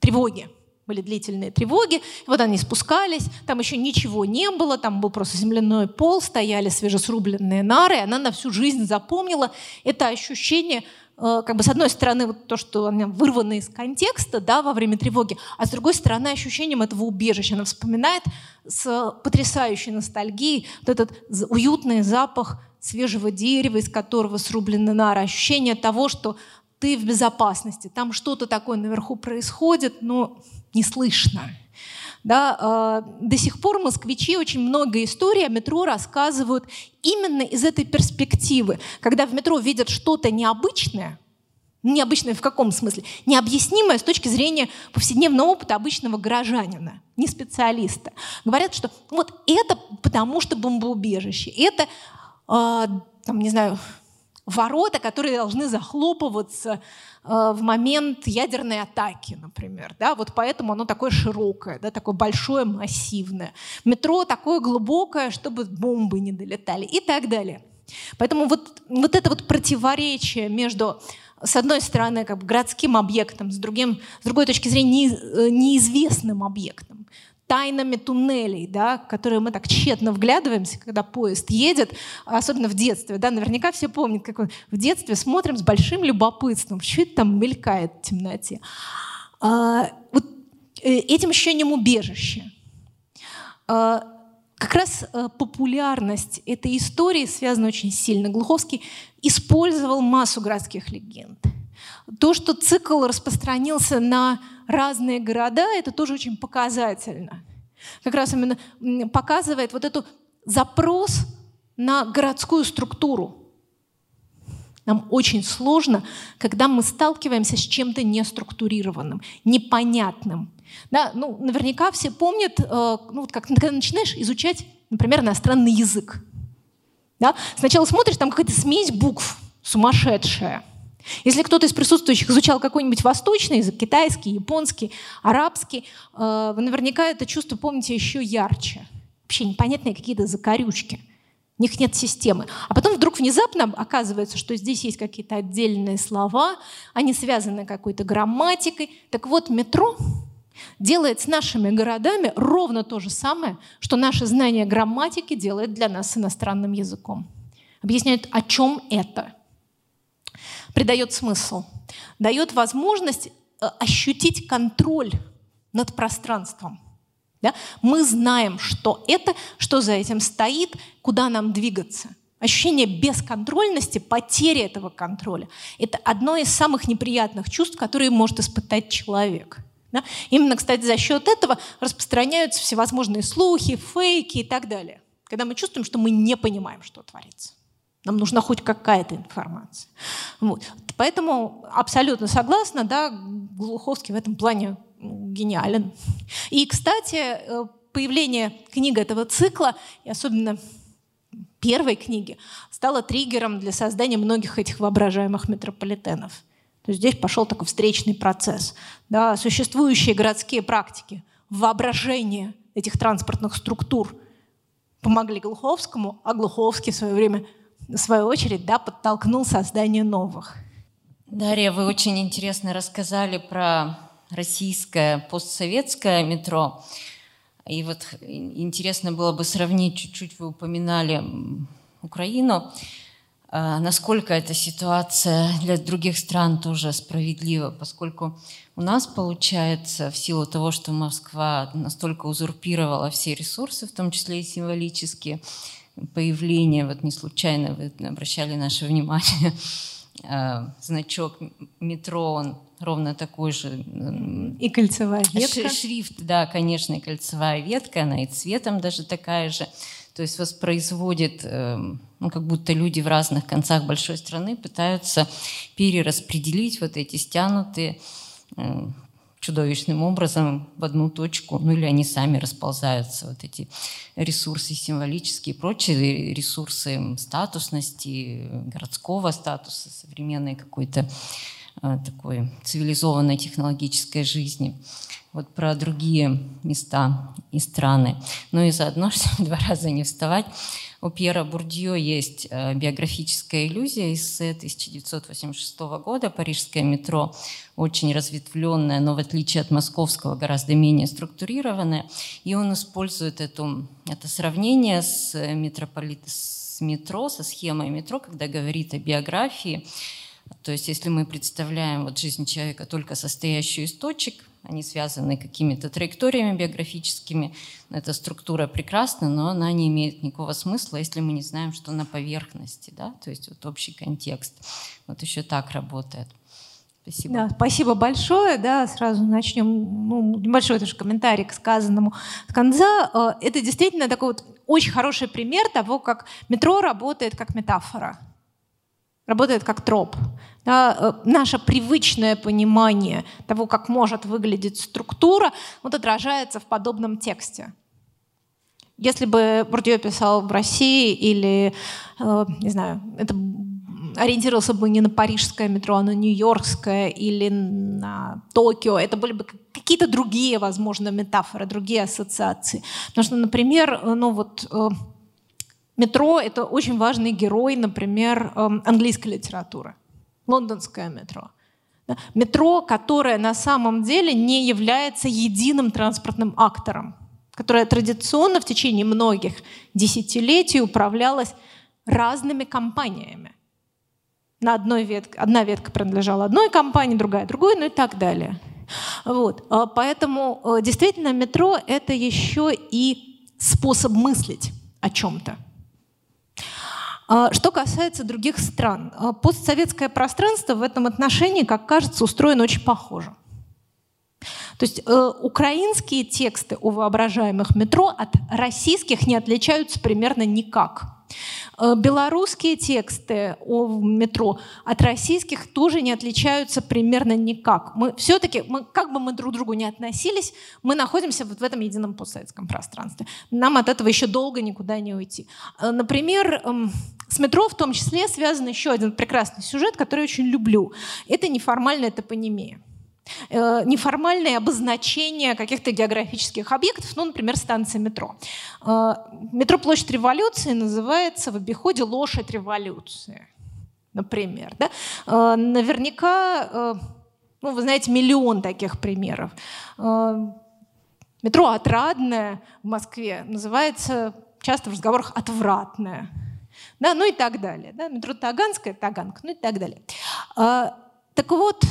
тревоги. были длительные тревоги, вот они спускались, там еще ничего не было, там был просто земляной пол, стояли свежесрубленные нары, и она на всю жизнь запомнила это ощущение, как бы с одной стороны вот то, что она вырвана из контекста, да, во время тревоги, а с другой стороны ощущением этого убежища. Она вспоминает с потрясающей ностальгией вот этот уютный запах свежего дерева, из которого срублены нары, ощущение того, что ты в безопасности, там что-то такое наверху происходит, но не слышно. Да, до сих пор москвичи очень много историй о метро рассказывают именно из этой перспективы. Когда в метро видят что-то необычное, необычное в каком смысле? Необъяснимое с точки зрения повседневного опыта обычного горожанина, не специалиста. Говорят, что вот это потому что бомбоубежище, это, там, не знаю, ворота, которые должны захлопываться в момент ядерной атаки, например. Да? Вот поэтому оно такое широкое, да, такое большое, массивное. Метро такое глубокое, чтобы бомбы не долетали и так далее. Поэтому вот это вот противоречие между, с одной стороны, как бы городским объектом, с другой точки зрения неизвестным объектом, тайнами туннелей, да, в которые мы так тщетно вглядываемся, когда поезд едет, особенно в детстве. Да, наверняка все помнят, как в детстве смотрим с большим любопытством, что это там мелькает в темноте. Вот этим ощущением убежища. Как раз популярность этой истории связана очень сильно. Глуховский использовал массу городских легенд. То, что цикл распространился на разные города, это тоже очень показательно. Как раз именно показывает вот этот запрос на городскую структуру. Нам очень сложно, когда мы сталкиваемся с чем-то неструктурированным, непонятным. Да, ну, наверняка все помнят, вот как, когда начинаешь изучать, например, иностранный язык. Да? Сначала смотришь, там какая-то смесь букв сумасшедшая. Если кто-то из присутствующих изучал какой-нибудь восточный язык, китайский, японский, арабский, вы наверняка это чувство помните еще ярче. Вообще непонятные какие-то закорючки. У них нет системы. А потом вдруг внезапно оказывается, что здесь есть какие-то отдельные слова, они связаны какой-то грамматикой. Так вот, метро делает с нашими городами ровно то же самое, что наше знание грамматики делает для нас с иностранным языком. Объясняют, о чем это. Придает смысл, дает возможность ощутить контроль над пространством. Да? Мы знаем, что это, что за этим стоит, куда нам двигаться. Ощущение бесконтрольности, потери этого контроля – это одно из самых неприятных чувств, которые может испытать человек. Да? Именно, кстати, за счет этого распространяются всевозможные слухи, фейки и так далее, когда мы чувствуем, что мы не понимаем, что творится. Нам нужна хоть какая-то информация. Вот. Поэтому абсолютно согласна, да, Глуховский в этом плане гениален. И, кстати, появление книг этого цикла, и особенно первой книги, стало триггером для создания многих этих воображаемых метрополитенов. То есть здесь пошел такой встречный процесс. Да, существующие городские практики, воображение этих транспортных структур помогли Глуховскому, а Глуховский в свое время, в свою очередь, да, подтолкнул созданию новых. Дарья, вы очень интересно рассказали про российское постсоветское метро. И вот интересно было бы сравнить, чуть-чуть вы упоминали Украину, насколько эта ситуация для других стран тоже справедлива, поскольку у нас, получается, в силу того, что Москва настолько узурпировала все ресурсы, в том числе и символические, появление, вот не случайно вы обращали наше внимание, значок метро, он ровно такой же. И кольцевая ветка. Шрифт, да, конечно, и кольцевая ветка, она и цветом даже такая же. То есть воспроизводит, ну, как будто люди в разных концах большой страны пытаются перераспределить вот эти стянутые чудовищным образом в одну точку, ну или они сами расползаются, вот эти ресурсы символические и прочие, ресурсы статусности, городского статуса, современной какой-то такой цивилизованной технологической жизни. Вот про другие места и страны. Ну и заодно, чтобы два раза не вставать, У Пьера Бурдье есть биографическая иллюзия из 1986 года, парижское метро, очень разветвленное, но в отличие от московского гораздо менее структурированное. И он использует это сравнение с метро, со схемой метро, когда говорит о биографии. То есть если мы представляем жизнь человека только состоящую из точек, они связаны какими-то траекториями биографическими, эта структура прекрасна, но она не имеет никакого смысла, если мы не знаем, что на поверхности, да? То есть общий контекст. Еще так работает. Спасибо. Да, спасибо большое. Да, сразу начнем. Небольшой тоже комментарий к сказанному с конца. Это действительно такой очень хороший пример того, как метро работает как метафора. Работает как троп. Да, наше привычное понимание того, как может выглядеть структура, отражается в подобном тексте. Если бы Бурдье писал в России или, не знаю, это ориентировался бы не на парижское метро, а на нью-йоркское или на Токио, это были бы какие-то другие, возможно, метафоры, другие ассоциации. Потому что, например, метро — это очень важный герой, например, английской литературы. Лондонское метро. Метро, которое на самом деле не является единым транспортным актором, которое традиционно в течение многих десятилетий управлялось разными компаниями. На одной ветке, одна ветка принадлежала одной компании, другая — другой, и так далее. Поэтому действительно метро — это еще и способ мыслить о чем-то. Что касается других стран, постсоветское пространство в этом отношении, как кажется, устроено очень похоже. То есть украинские тексты о воображаемых метро от российских не отличаются примерно никак. Белорусские тексты о метро от российских тоже не отличаются примерно никак. Мы все-таки, как бы мы друг к другу не относились, мы находимся в этом едином постсоветском пространстве. Нам от этого еще долго никуда не уйти. Например, с метро в том числе связан еще один прекрасный сюжет, который я очень люблю. Это неформальная топонимия. Неформальное обозначение каких-то географических объектов, например, станции метро. Метро Площадь Революции называется в обиходе «Лошадь революции», например. Да? Наверняка, вы знаете, миллион таких примеров. Метро «Отрадное» в Москве называется часто в разговорах «Отвратное». Да? И так далее. Да? Метро «Таганское» — «Таганка», и так далее. Так вот,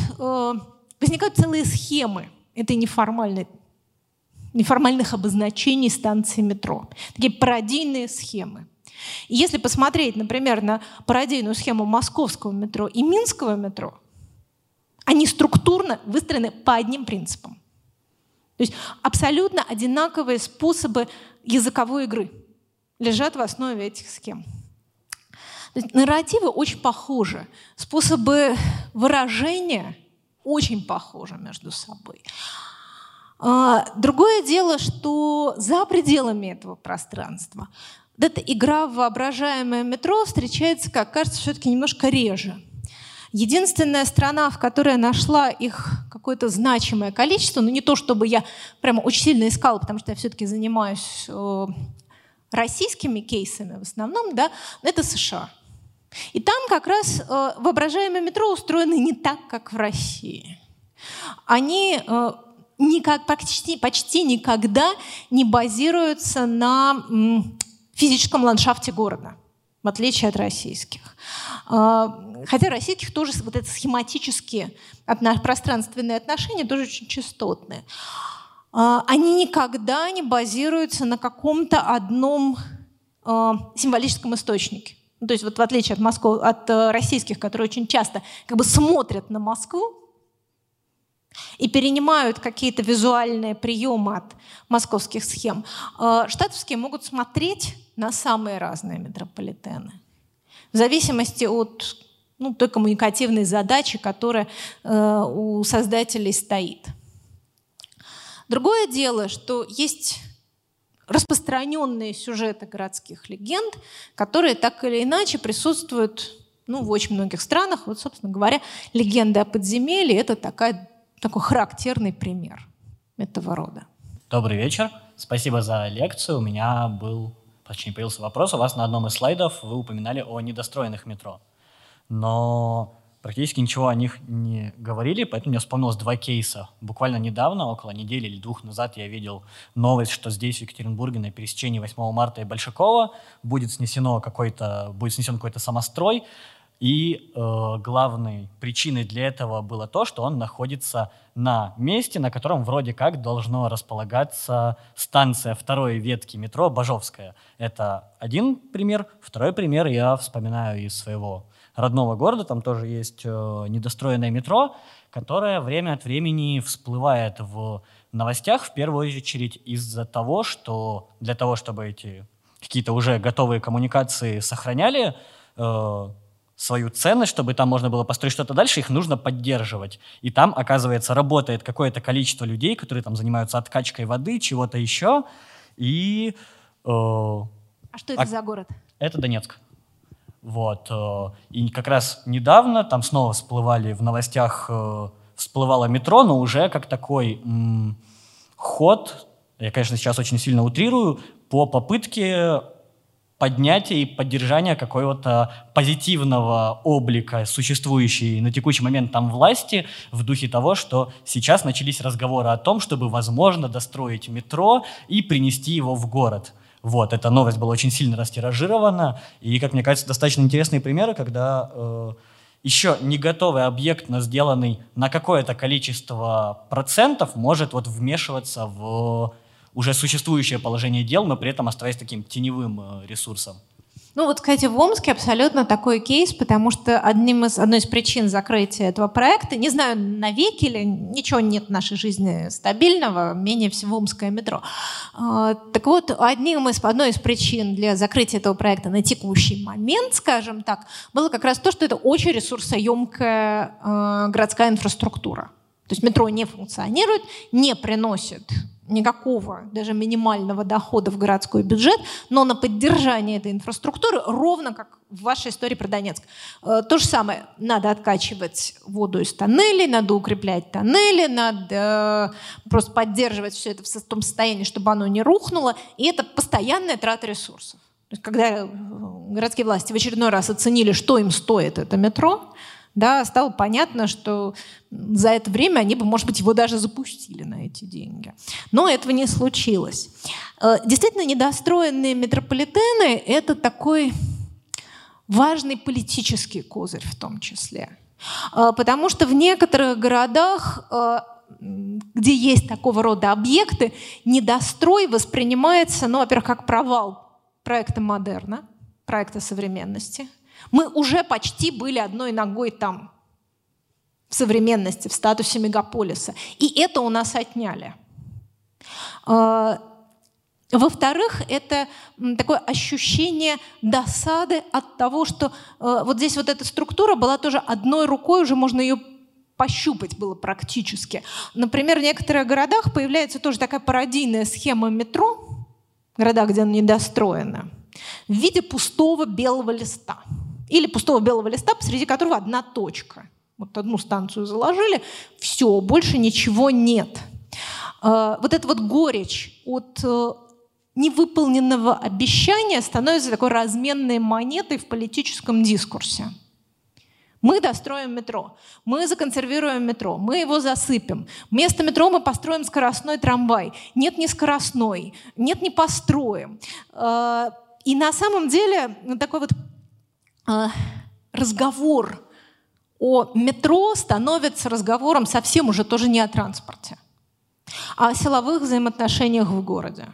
возникают целые схемы этой неформальных обозначений станции метро. Такие пародийные схемы. И если посмотреть, например, на пародийную схему московского метро и минского метро, они структурно выстроены по одним принципам. То есть абсолютно одинаковые способы языковой игры лежат в основе этих схем. То есть нарративы очень похожи. Способы выражения очень похожи между собой. Другое дело, что за пределами этого пространства эта игра в воображаемое метро встречается, как кажется, все-таки немножко реже. Единственная страна, в которой я нашла их какое-то значимое количество, не то чтобы я прямо очень сильно искала, потому что я все-таки занимаюсь российскими кейсами в основном, да, это США. И там как раз воображаемое метро устроено не так, как в России. Они почти никогда не базируются на физическом ландшафте города, в отличие от российских. Хотя российских тоже это схематические пространственные отношения тоже очень частотные. Они никогда не базируются на каком-то одном символическом источнике. То есть в отличие от российских, которые очень часто смотрят на Москву и перенимают какие-то визуальные приемы от московских схем, штатовские могут смотреть на самые разные метрополитены в зависимости от той коммуникативной задачи, которая у создателей стоит. Другое дело, что есть распространенные сюжеты городских легенд, которые так или иначе присутствуют в очень многих странах. Собственно говоря, легенда о подземелье — это такой характерный пример этого рода. Добрый вечер. Спасибо за лекцию. У меня был точнее, появился вопрос. У вас на одном из слайдов вы упоминали о недостроенных метро, но практически ничего о них не говорили, поэтому мне вспомнилось два кейса. Буквально недавно, около недели или двух назад, я видел новость, что здесь, в Екатеринбурге, на пересечении 8 марта и Большакова будет снесен какой-то самострой, и главной причиной для этого было то, что он находится на месте, на котором вроде как должна располагаться станция второй ветки метро Бажовская. Это один пример. Второй пример я вспоминаю из своего родного города. Там тоже есть недостроенное метро, которое время от времени всплывает в новостях, в первую очередь из-за того, что для того, чтобы эти какие-то уже готовые коммуникации сохраняли свою ценность, чтобы там можно было построить что-то дальше, их нужно поддерживать. И там, оказывается, работает какое-то количество людей, которые там занимаются откачкой воды, чего-то еще. И, а что это за город? Это Донецк. Вот. И как раз недавно там снова всплывали в новостях, всплывало метро, но уже как такой ход, я, конечно, сейчас очень сильно утрирую, по попытке поднятия и поддержания какого-то позитивного облика существующей на текущий момент там власти, в духе того, что сейчас начались разговоры о том, чтобы, возможно, достроить метро и принести его в город. Вот, эта новость была очень сильно растиражирована, и, как мне кажется, достаточно интересные примеры, когда еще не готовый объект, но сделанный на какое-то количество процентов, может вот вмешиваться в уже существующее положение дел, но при этом оставаясь таким теневым ресурсом. Ну вот, кстати, в Омске абсолютно такой кейс, потому что одной из причин закрытия этого проекта, не знаю, навеки или ничего нет в нашей жизни стабильного, менее всего омское метро. Так вот, одной из причин для закрытия этого проекта на текущий момент, скажем так, было как раз то, что это очень ресурсоемкая городская инфраструктура. То есть метро не функционирует, не приносит никакого, даже минимального дохода в городской бюджет, но на поддержание этой инфраструктуры, ровно как в вашей истории про Донецк. То же самое. Надо откачивать воду из тоннелей, надо укреплять тоннели, надо просто поддерживать все это в том состоянии, чтобы оно не рухнуло. И это постоянная трата ресурсов. То есть, когда городские власти в очередной раз оценили, что им стоит это метро, да, стало понятно, что за это время они бы, может быть, его даже запустили на эти деньги. Но этого не случилось. Действительно, недостроенные метрополитены – это такой важный политический козырь в том числе. Потому что в некоторых городах, где есть такого рода объекты, недострой воспринимается, ну, во-первых, как провал проекта модерна, проекта современности. Мы уже почти были одной ногой там, в современности, в статусе мегаполиса. И это у нас отняли. Во-вторых, это такое ощущение досады от того, что вот здесь вот эта структура была тоже одной рукой, уже можно ее пощупать было практически. Например, в некоторых городах появляется тоже такая пародийная схема метро, города, где она недостроена, в виде пустого белого листа. Или пустого белого листа, посреди которого одна точка. Вот одну станцию заложили, все, больше ничего нет. Вот эта вот горечь от невыполненного обещания становится такой разменной монетой в политическом дискурсе. Мы достроим метро, мы законсервируем метро, мы его засыпем. Вместо метро мы построим скоростной трамвай. Нет, не скоростной, нет, не построим. И на самом деле такой вот разговор о метро становится разговором совсем уже тоже не о транспорте, а о силовых взаимоотношениях в городе,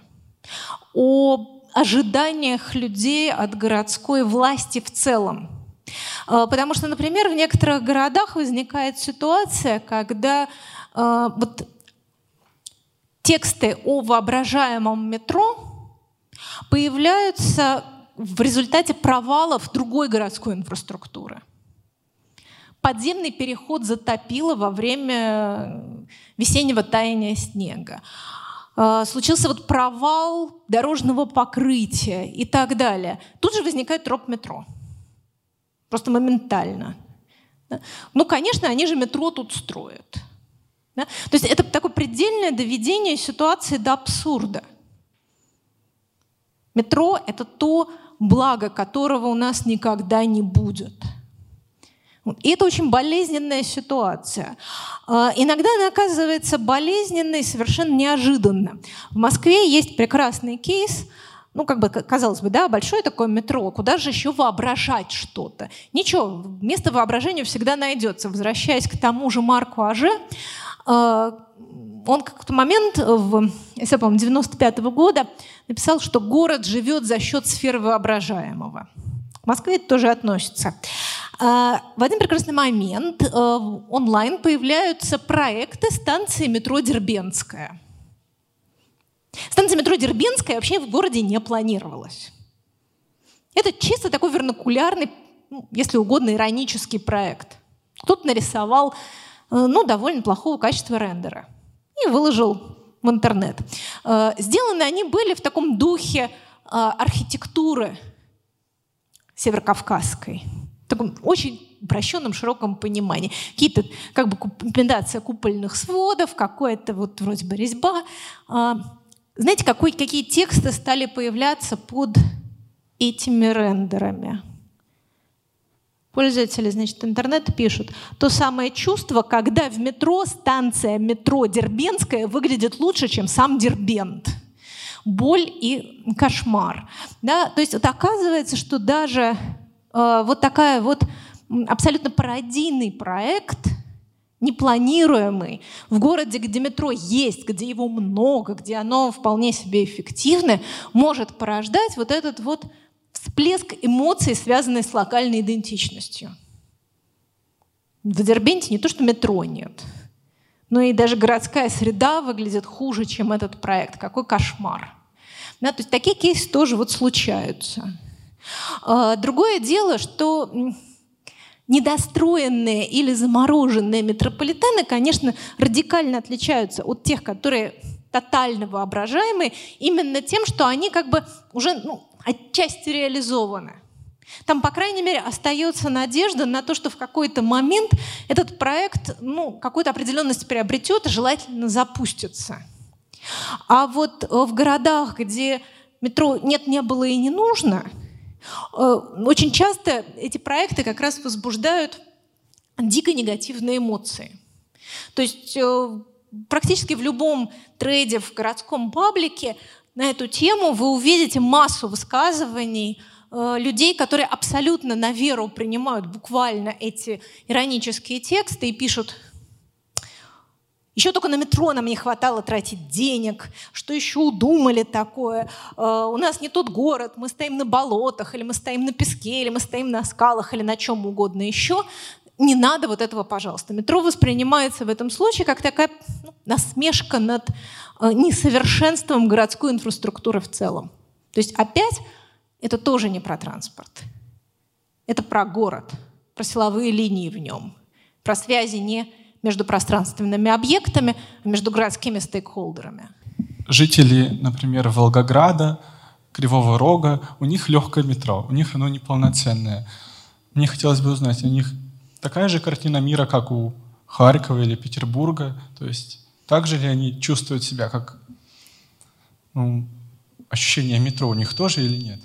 о ожиданиях людей от городской власти в целом. Потому что, например, в некоторых городах возникает ситуация, когда вот тексты о воображаемом метро появляются в результате провалов другой городской инфраструктуры. Подземный переход затопило во время весеннего таяния снега. Случился вот провал дорожного покрытия и так далее. Тут же возникает троп метро. Просто моментально. Ну, конечно, они же метро тут строят. То есть это такое предельное доведение ситуации до абсурда. Метро — это то благо, которого у нас никогда не будет. И это очень болезненная ситуация. Иногда она оказывается болезненной совершенно неожиданно. В Москве есть прекрасный кейс, ну, как бы, казалось бы, да, большое такое метро, куда же еще воображать что-то? Ничего, место воображения всегда найдется. Возвращаясь к тому же Марку Оже, он в какой-то момент, если я помню, 95-го года написал, что город живет за счет сферы воображаемого. К Москве это тоже относится. В один прекрасный момент онлайн появляются проекты станции метро Дербенская. Станция метро Дербенская вообще в городе не планировалась. Это чисто такой вернокулярный, если угодно, иронический проект. Кто-то нарисовал, ну, довольно плохого качества рендера и выложил в интернет. Сделаны они были в таком духе архитектуры северокавказской. В таком очень упрощенном, широком понимании. Какие-то, как бы, имитация купольных сводов, какая-то вот вроде бы резьба. Знаете, какие тексты стали появляться под этими рендерами? Пользователи, значит, интернета пишут: то самое чувство, когда в метро станция метро Дербенская выглядит лучше, чем сам Дербент. Боль и кошмар. Да? То есть вот оказывается, что даже вот такая вот абсолютно пародийный проект, непланируемый, в городе, где метро есть, где его много, где оно вполне себе эффективно, может порождать вот этот вот всплеск эмоций, связанный с локальной идентичностью. В Дербенте не то что метро нет, но и даже городская среда выглядит хуже, чем этот проект. Какой кошмар. Да, то есть такие кейсы тоже вот случаются. Другое дело, что недостроенные или замороженные метрополитены, конечно, радикально отличаются от тех, которые тотально воображаемы, именно тем, что они как бы уже, ну, отчасти реализованы. Там, по крайней мере, остается надежда на то, что в какой-то момент этот проект, ну, какую-то определенность приобретет и желательно запустится. А вот в городах, где метро нет, не было и не нужно, очень часто эти проекты как раз возбуждают дико негативные эмоции. То есть практически в любом трейде в городском паблике на эту тему вы увидите массу высказываний людей, которые абсолютно на веру принимают буквально эти иронические тексты и пишут: еще только на метро нам не хватало тратить денег, что еще удумали такое, у нас не тот город, мы стоим на болотах, или мы стоим на песке, или мы стоим на скалах, или на чем угодно еще. Не надо вот этого, пожалуйста. Метро воспринимается в этом случае как такая, ну, насмешка над несовершенством городской инфраструктуры в целом. То есть опять это тоже не про транспорт. Это про город, про силовые линии в нем, про связи не между пространственными объектами, между городскими стейкхолдерами. Жители, например, Волгограда, Кривого Рога, у них легкое метро, у них оно неполноценное. Мне хотелось бы узнать, у них такая же картина мира, как у Харькова или Петербурга? То есть так же ли они чувствуют себя, как, ну, ощущение метро у них тоже или нет?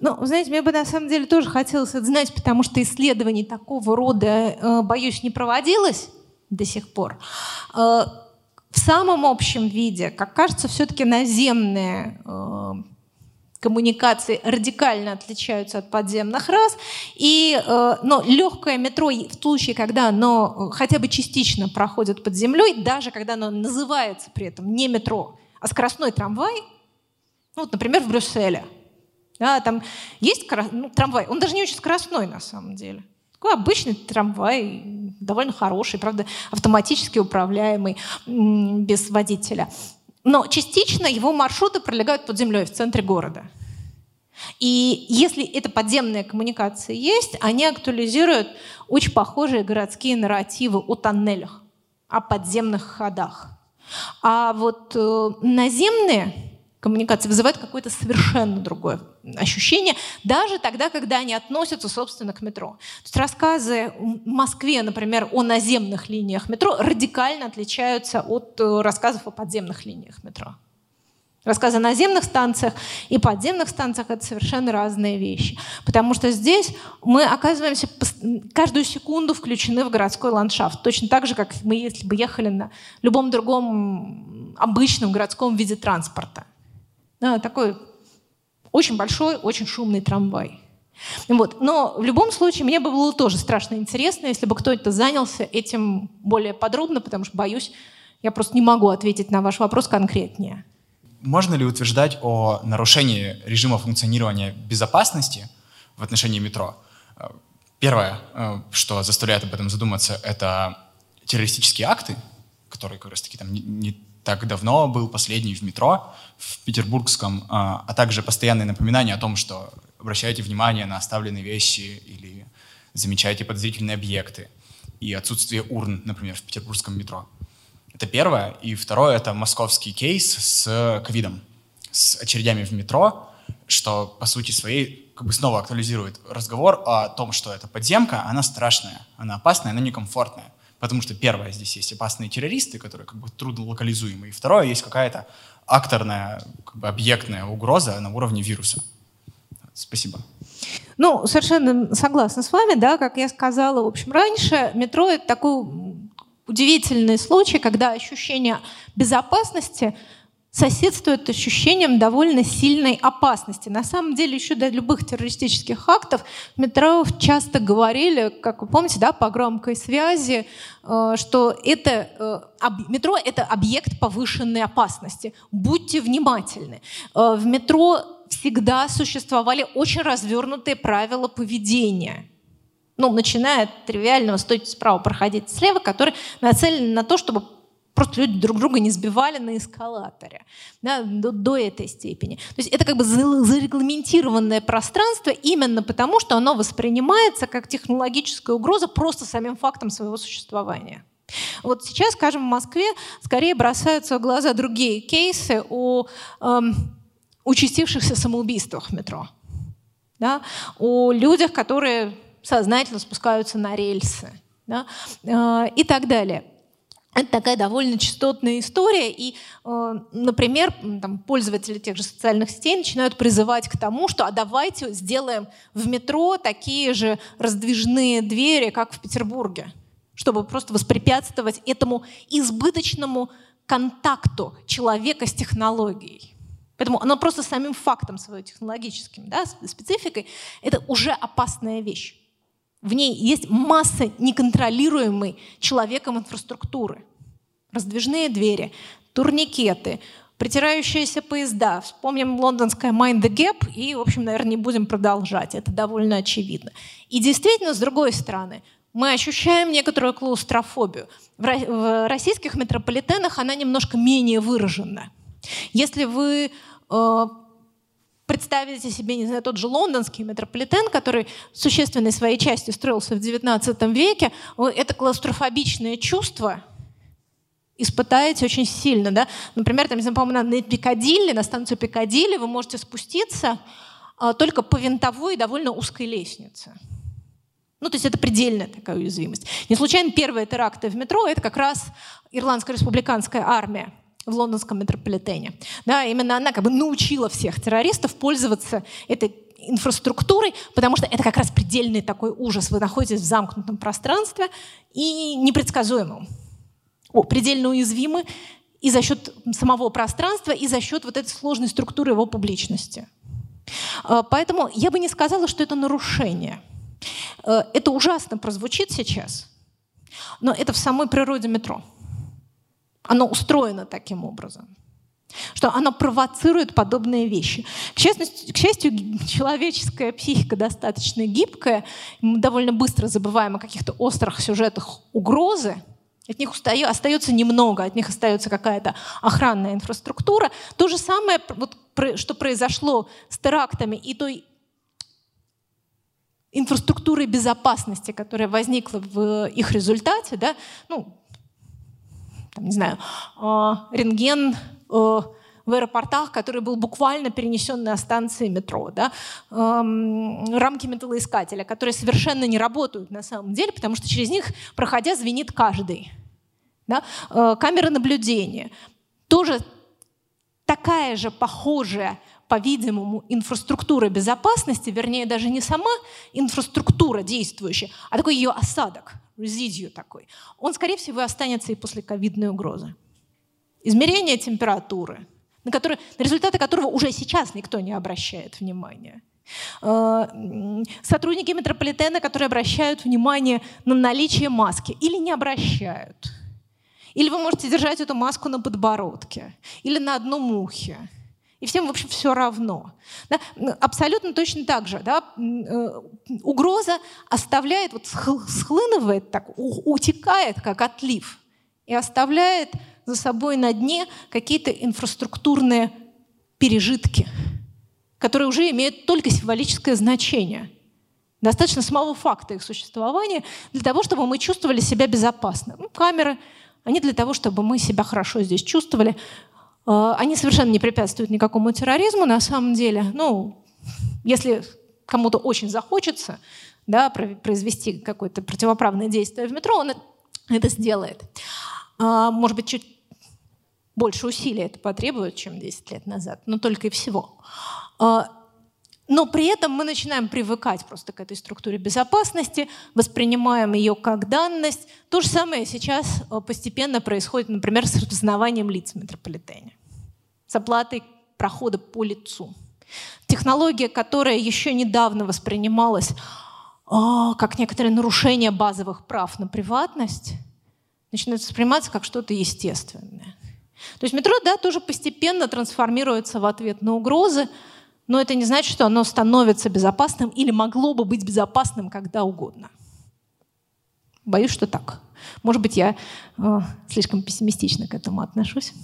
Ну, знаете, мне бы на самом деле тоже хотелось это знать, потому что исследований такого рода, боюсь, не проводилось до сих пор. В самом общем виде, как кажется, все-таки наземные коммуникации радикально отличаются от подземных раз. Но легкое метро в случае, когда оно хотя бы частично проходит под землей, даже когда оно называется при этом не метро, а скоростной трамвай, ну, вот, например, в Брюсселе. Да, там есть трамвай, он даже не очень скоростной на самом деле. Такой обычный трамвай, довольно хороший, правда, автоматически управляемый, без водителя. Но частично его маршруты пролегают под землей в центре города. И если это подземные коммуникации есть, они актуализируют очень похожие городские нарративы о тоннелях, о подземных ходах. А вот наземные коммуникации вызывают какое-то совершенно другое ощущение, даже тогда, когда они относятся, собственно, к метро. То есть рассказы в Москве, например, о наземных линиях метро радикально отличаются от рассказов о подземных линиях метро. Рассказы о наземных станциях и подземных станциях – это совершенно разные вещи. Потому что здесь мы оказываемся каждую секунду включены в городской ландшафт. Точно так же, как мы, если бы ехали на любом другом обычном городском виде транспорта. Такой очень большой, очень шумный трамвай. Вот. Но в любом случае мне бы было тоже страшно интересно, если бы кто-то занялся этим более подробно, потому что, боюсь, я просто не могу ответить на ваш вопрос конкретнее. Можно ли утверждать о нарушении режима функционирования безопасности в отношении метро? Первое, что заставляет об этом задуматься, это террористические акты, которые как раз таки там не так давно был последний в метро, в петербургском, а также постоянные напоминания о том, что обращайте внимание на оставленные вещи или замечайте подозрительные объекты, и отсутствие урн, например, в петербургском метро. Это первое. И второе – это московский кейс с ковидом, с очередями в метро, что, по сути своей, как бы снова актуализирует разговор о том, что эта подземка, она страшная, она опасная, она некомфортная. Потому что, первое, здесь есть опасные террористы, которые как бы трудно локализуемы. И второе, есть какая-то акторная, как бы объектная угроза на уровне вируса. Спасибо. Ну, совершенно согласна с вами, да, как я сказала, в общем, раньше метро – это такой удивительный случай, когда ощущение безопасности соседствует ощущением довольно сильной опасности. На самом деле, еще до любых террористических актов метро часто говорили, как вы помните, да, по громкой связи, что метро — это объект повышенной опасности. Будьте внимательны. В метро всегда существовали очень развернутые правила поведения. Ну, начиная от тривиального «стойте справа, проходите слева», который нацелен на то, чтобы просто люди друг друга не сбивали на эскалаторе, да, до этой степени. То есть это как бы зарегламентированное пространство именно потому, что оно воспринимается как технологическая угроза просто самим фактом своего существования. Вот сейчас, скажем, в Москве скорее бросаются в глаза другие кейсы о участившихся самоубийствах в метро, да, о людях, которые сознательно спускаются на рельсы, да, и так далее. Это такая довольно частотная история. И, например, там, пользователи тех же социальных сетей начинают призывать к тому, что а давайте сделаем в метро такие же раздвижные двери, как в Петербурге, чтобы просто воспрепятствовать этому избыточному контакту человека с технологией. Поэтому оно просто самим фактом своей технологическим, да, спецификой — это уже опасная вещь. В ней есть масса неконтролируемой человеком инфраструктуры. Раздвижные двери, турникеты, притирающиеся поезда. Вспомним лондонское Mind the Gap и, в общем, наверное, не будем продолжать. Это довольно очевидно. И действительно, с другой стороны, мы ощущаем некоторую клаустрофобию. В российских метрополитенах она немножко менее выражена. Если вы представите себе, не знаю, тот же лондонский метрополитен, который существенной своей частью строился в XIX веке, вы это клаустрофобичное чувство испытаете очень сильно. Да? Например, там, по-моему, на Пикадилли, на станцию Пикадилли вы можете спуститься только по винтовой и довольно узкой лестнице. Ну, то есть это предельная такая уязвимость. Не случайно первые теракты в метро — это как раз Ирландская республиканская армия в лондонском метрополитене. Да, именно она как бы научила всех террористов пользоваться этой инфраструктурой, потому что это как раз предельный такой ужас. Вы находитесь в замкнутом пространстве и непредсказуемом. Предельно уязвимы и за счет самого пространства, и за счет вот этой сложной структуры его публичности. Поэтому я бы не сказала, что это нарушение. Это ужасно прозвучит сейчас, но это в самой природе метро. Оно устроено таким образом, что оно провоцирует подобные вещи. К счастью, человеческая психика достаточно гибкая. Мы довольно быстро забываем о каких-то острых сюжетах угрозы. От них остается немного, от них остается какая-то охранная инфраструктура. То же самое, вот, что произошло с терактами и той инфраструктурой безопасности, которая возникла в их результате, да, ну, там, не знаю, рентген в аэропортах, который был буквально перенесен на станции метро, да? Рамки металлоискателя, которые совершенно не работают на самом деле, потому что через них, проходя, звенит каждый, да? Камеры наблюдения. Тоже такая же похожая, по-видимому, инфраструктура безопасности, вернее, даже не сама инфраструктура действующая, а такой ее осадок, резидью такой, он, скорее всего, останется и после ковидной угрозы. Измерение температуры, на результаты которого уже сейчас никто не обращает внимания. Сотрудники метрополитена, которые обращают внимание на наличие маски или не обращают. Или вы можете держать эту маску на подбородке или на одном ухе. И всем, в общем, все равно. Да? Абсолютно точно так же. Да? Угроза оставляет, вот схлынывает, так, утекает, как отлив, и оставляет за собой на дне какие-то инфраструктурные пережитки, которые уже имеют только символическое значение. Достаточно самого факта их существования для того, чтобы мы чувствовали себя безопасно. Ну, камеры, они для того, чтобы мы себя хорошо здесь чувствовали. Они совершенно не препятствуют никакому терроризму, на самом деле. Ну, если кому-то очень захочется, да, произвести какое-то противоправное действие в метро, он это сделает. Может быть, чуть больше усилий это потребует, чем 10 лет назад, но только и всего. Но при этом мы начинаем привыкать просто к этой структуре безопасности, воспринимаем ее как данность. То же самое сейчас постепенно происходит, например, с распознаванием лиц в метрополитене, с оплатой прохода по лицу. Технология, которая еще недавно воспринималась как некоторое нарушение базовых прав на приватность, начинает восприниматься как что-то естественное. То есть метро, да, тоже постепенно трансформируется в ответ на угрозы, но это не значит, что оно становится безопасным или могло бы быть безопасным когда угодно. Боюсь, что так. Может быть, я слишком пессимистично к этому отношусь.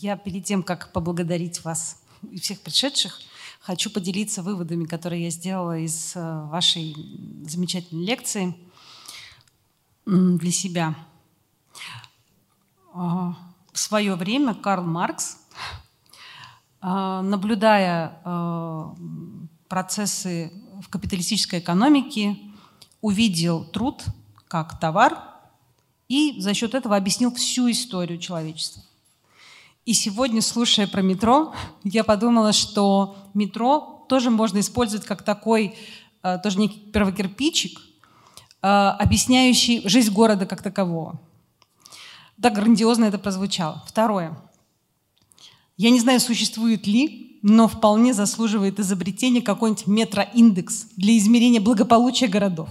Я перед тем, как поблагодарить вас и всех пришедших, хочу поделиться выводами, которые я сделала из вашей замечательной лекции для себя. В свое время Карл Маркс, наблюдая процессы в капиталистической экономике, увидел труд как товар и за счет этого объяснил всю историю человечества. И сегодня, слушая про метро, я подумала, что метро тоже можно использовать как такой, тоже некий первокирпичик, объясняющий жизнь города как такового. Так грандиозно это прозвучало. Второе. Я не знаю, существует ли, но вполне заслуживает изобретения какой-нибудь метроиндекс для измерения благополучия городов.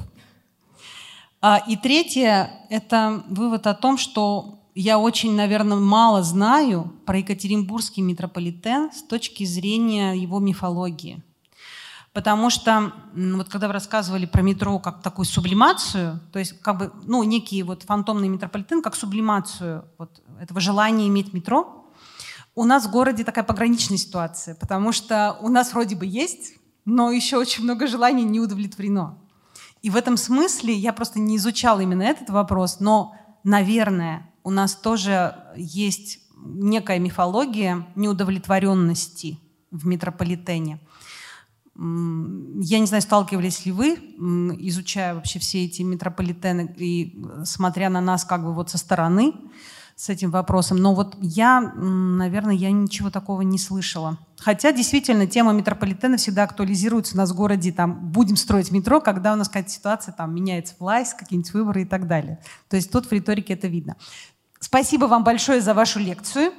И третье – это вывод о том, что я очень, наверное, мало знаю про екатеринбургский метрополитен с точки зрения его мифологии. Потому что, вот когда вы рассказывали про метро как такую сублимацию, то есть как бы, ну, некий вот фантомный метрополитен, как сублимацию вот этого желания иметь метро, у нас в городе такая пограничная ситуация, потому что у нас вроде бы есть, но еще очень много желаний не удовлетворено. И в этом смысле я просто не изучала именно этот вопрос, но, наверное, у нас тоже есть некая мифология неудовлетворенности в метрополитене. Я не знаю, сталкивались ли вы, изучая вообще все эти метрополитены и смотря на нас как бы вот со стороны с этим вопросом, но вот я, наверное, я ничего такого не слышала. Хотя действительно тема метрополитена всегда актуализируется у нас в городе, там будем строить метро, когда у нас какая-то ситуация, там меняется власть, какие-нибудь выборы и так далее. То есть тут в риторике это видно. Спасибо вам большое за вашу лекцию.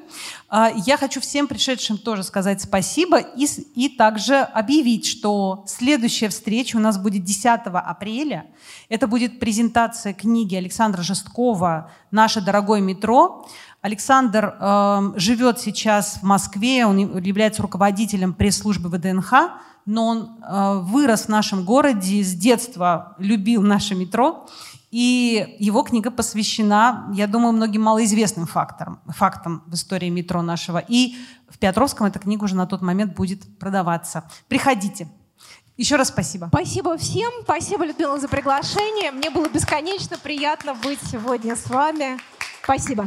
Я хочу всем пришедшим тоже сказать спасибо и также объявить, что следующая встреча у нас будет 10 апреля. Это будет презентация книги Александра Жесткова «Наше дорогое метро». Александр живет сейчас в Москве, он является руководителем пресс-службы ВДНХ, но он вырос в нашем городе, с детства любил наше метро. И его книга посвящена, я думаю, многим малоизвестным фактам в истории метро нашего. И в Петровском эта книга уже на тот момент будет продаваться. Приходите. Еще раз спасибо. Спасибо всем. Спасибо, Людмила, за приглашение. Мне было бесконечно приятно быть сегодня с вами. Спасибо.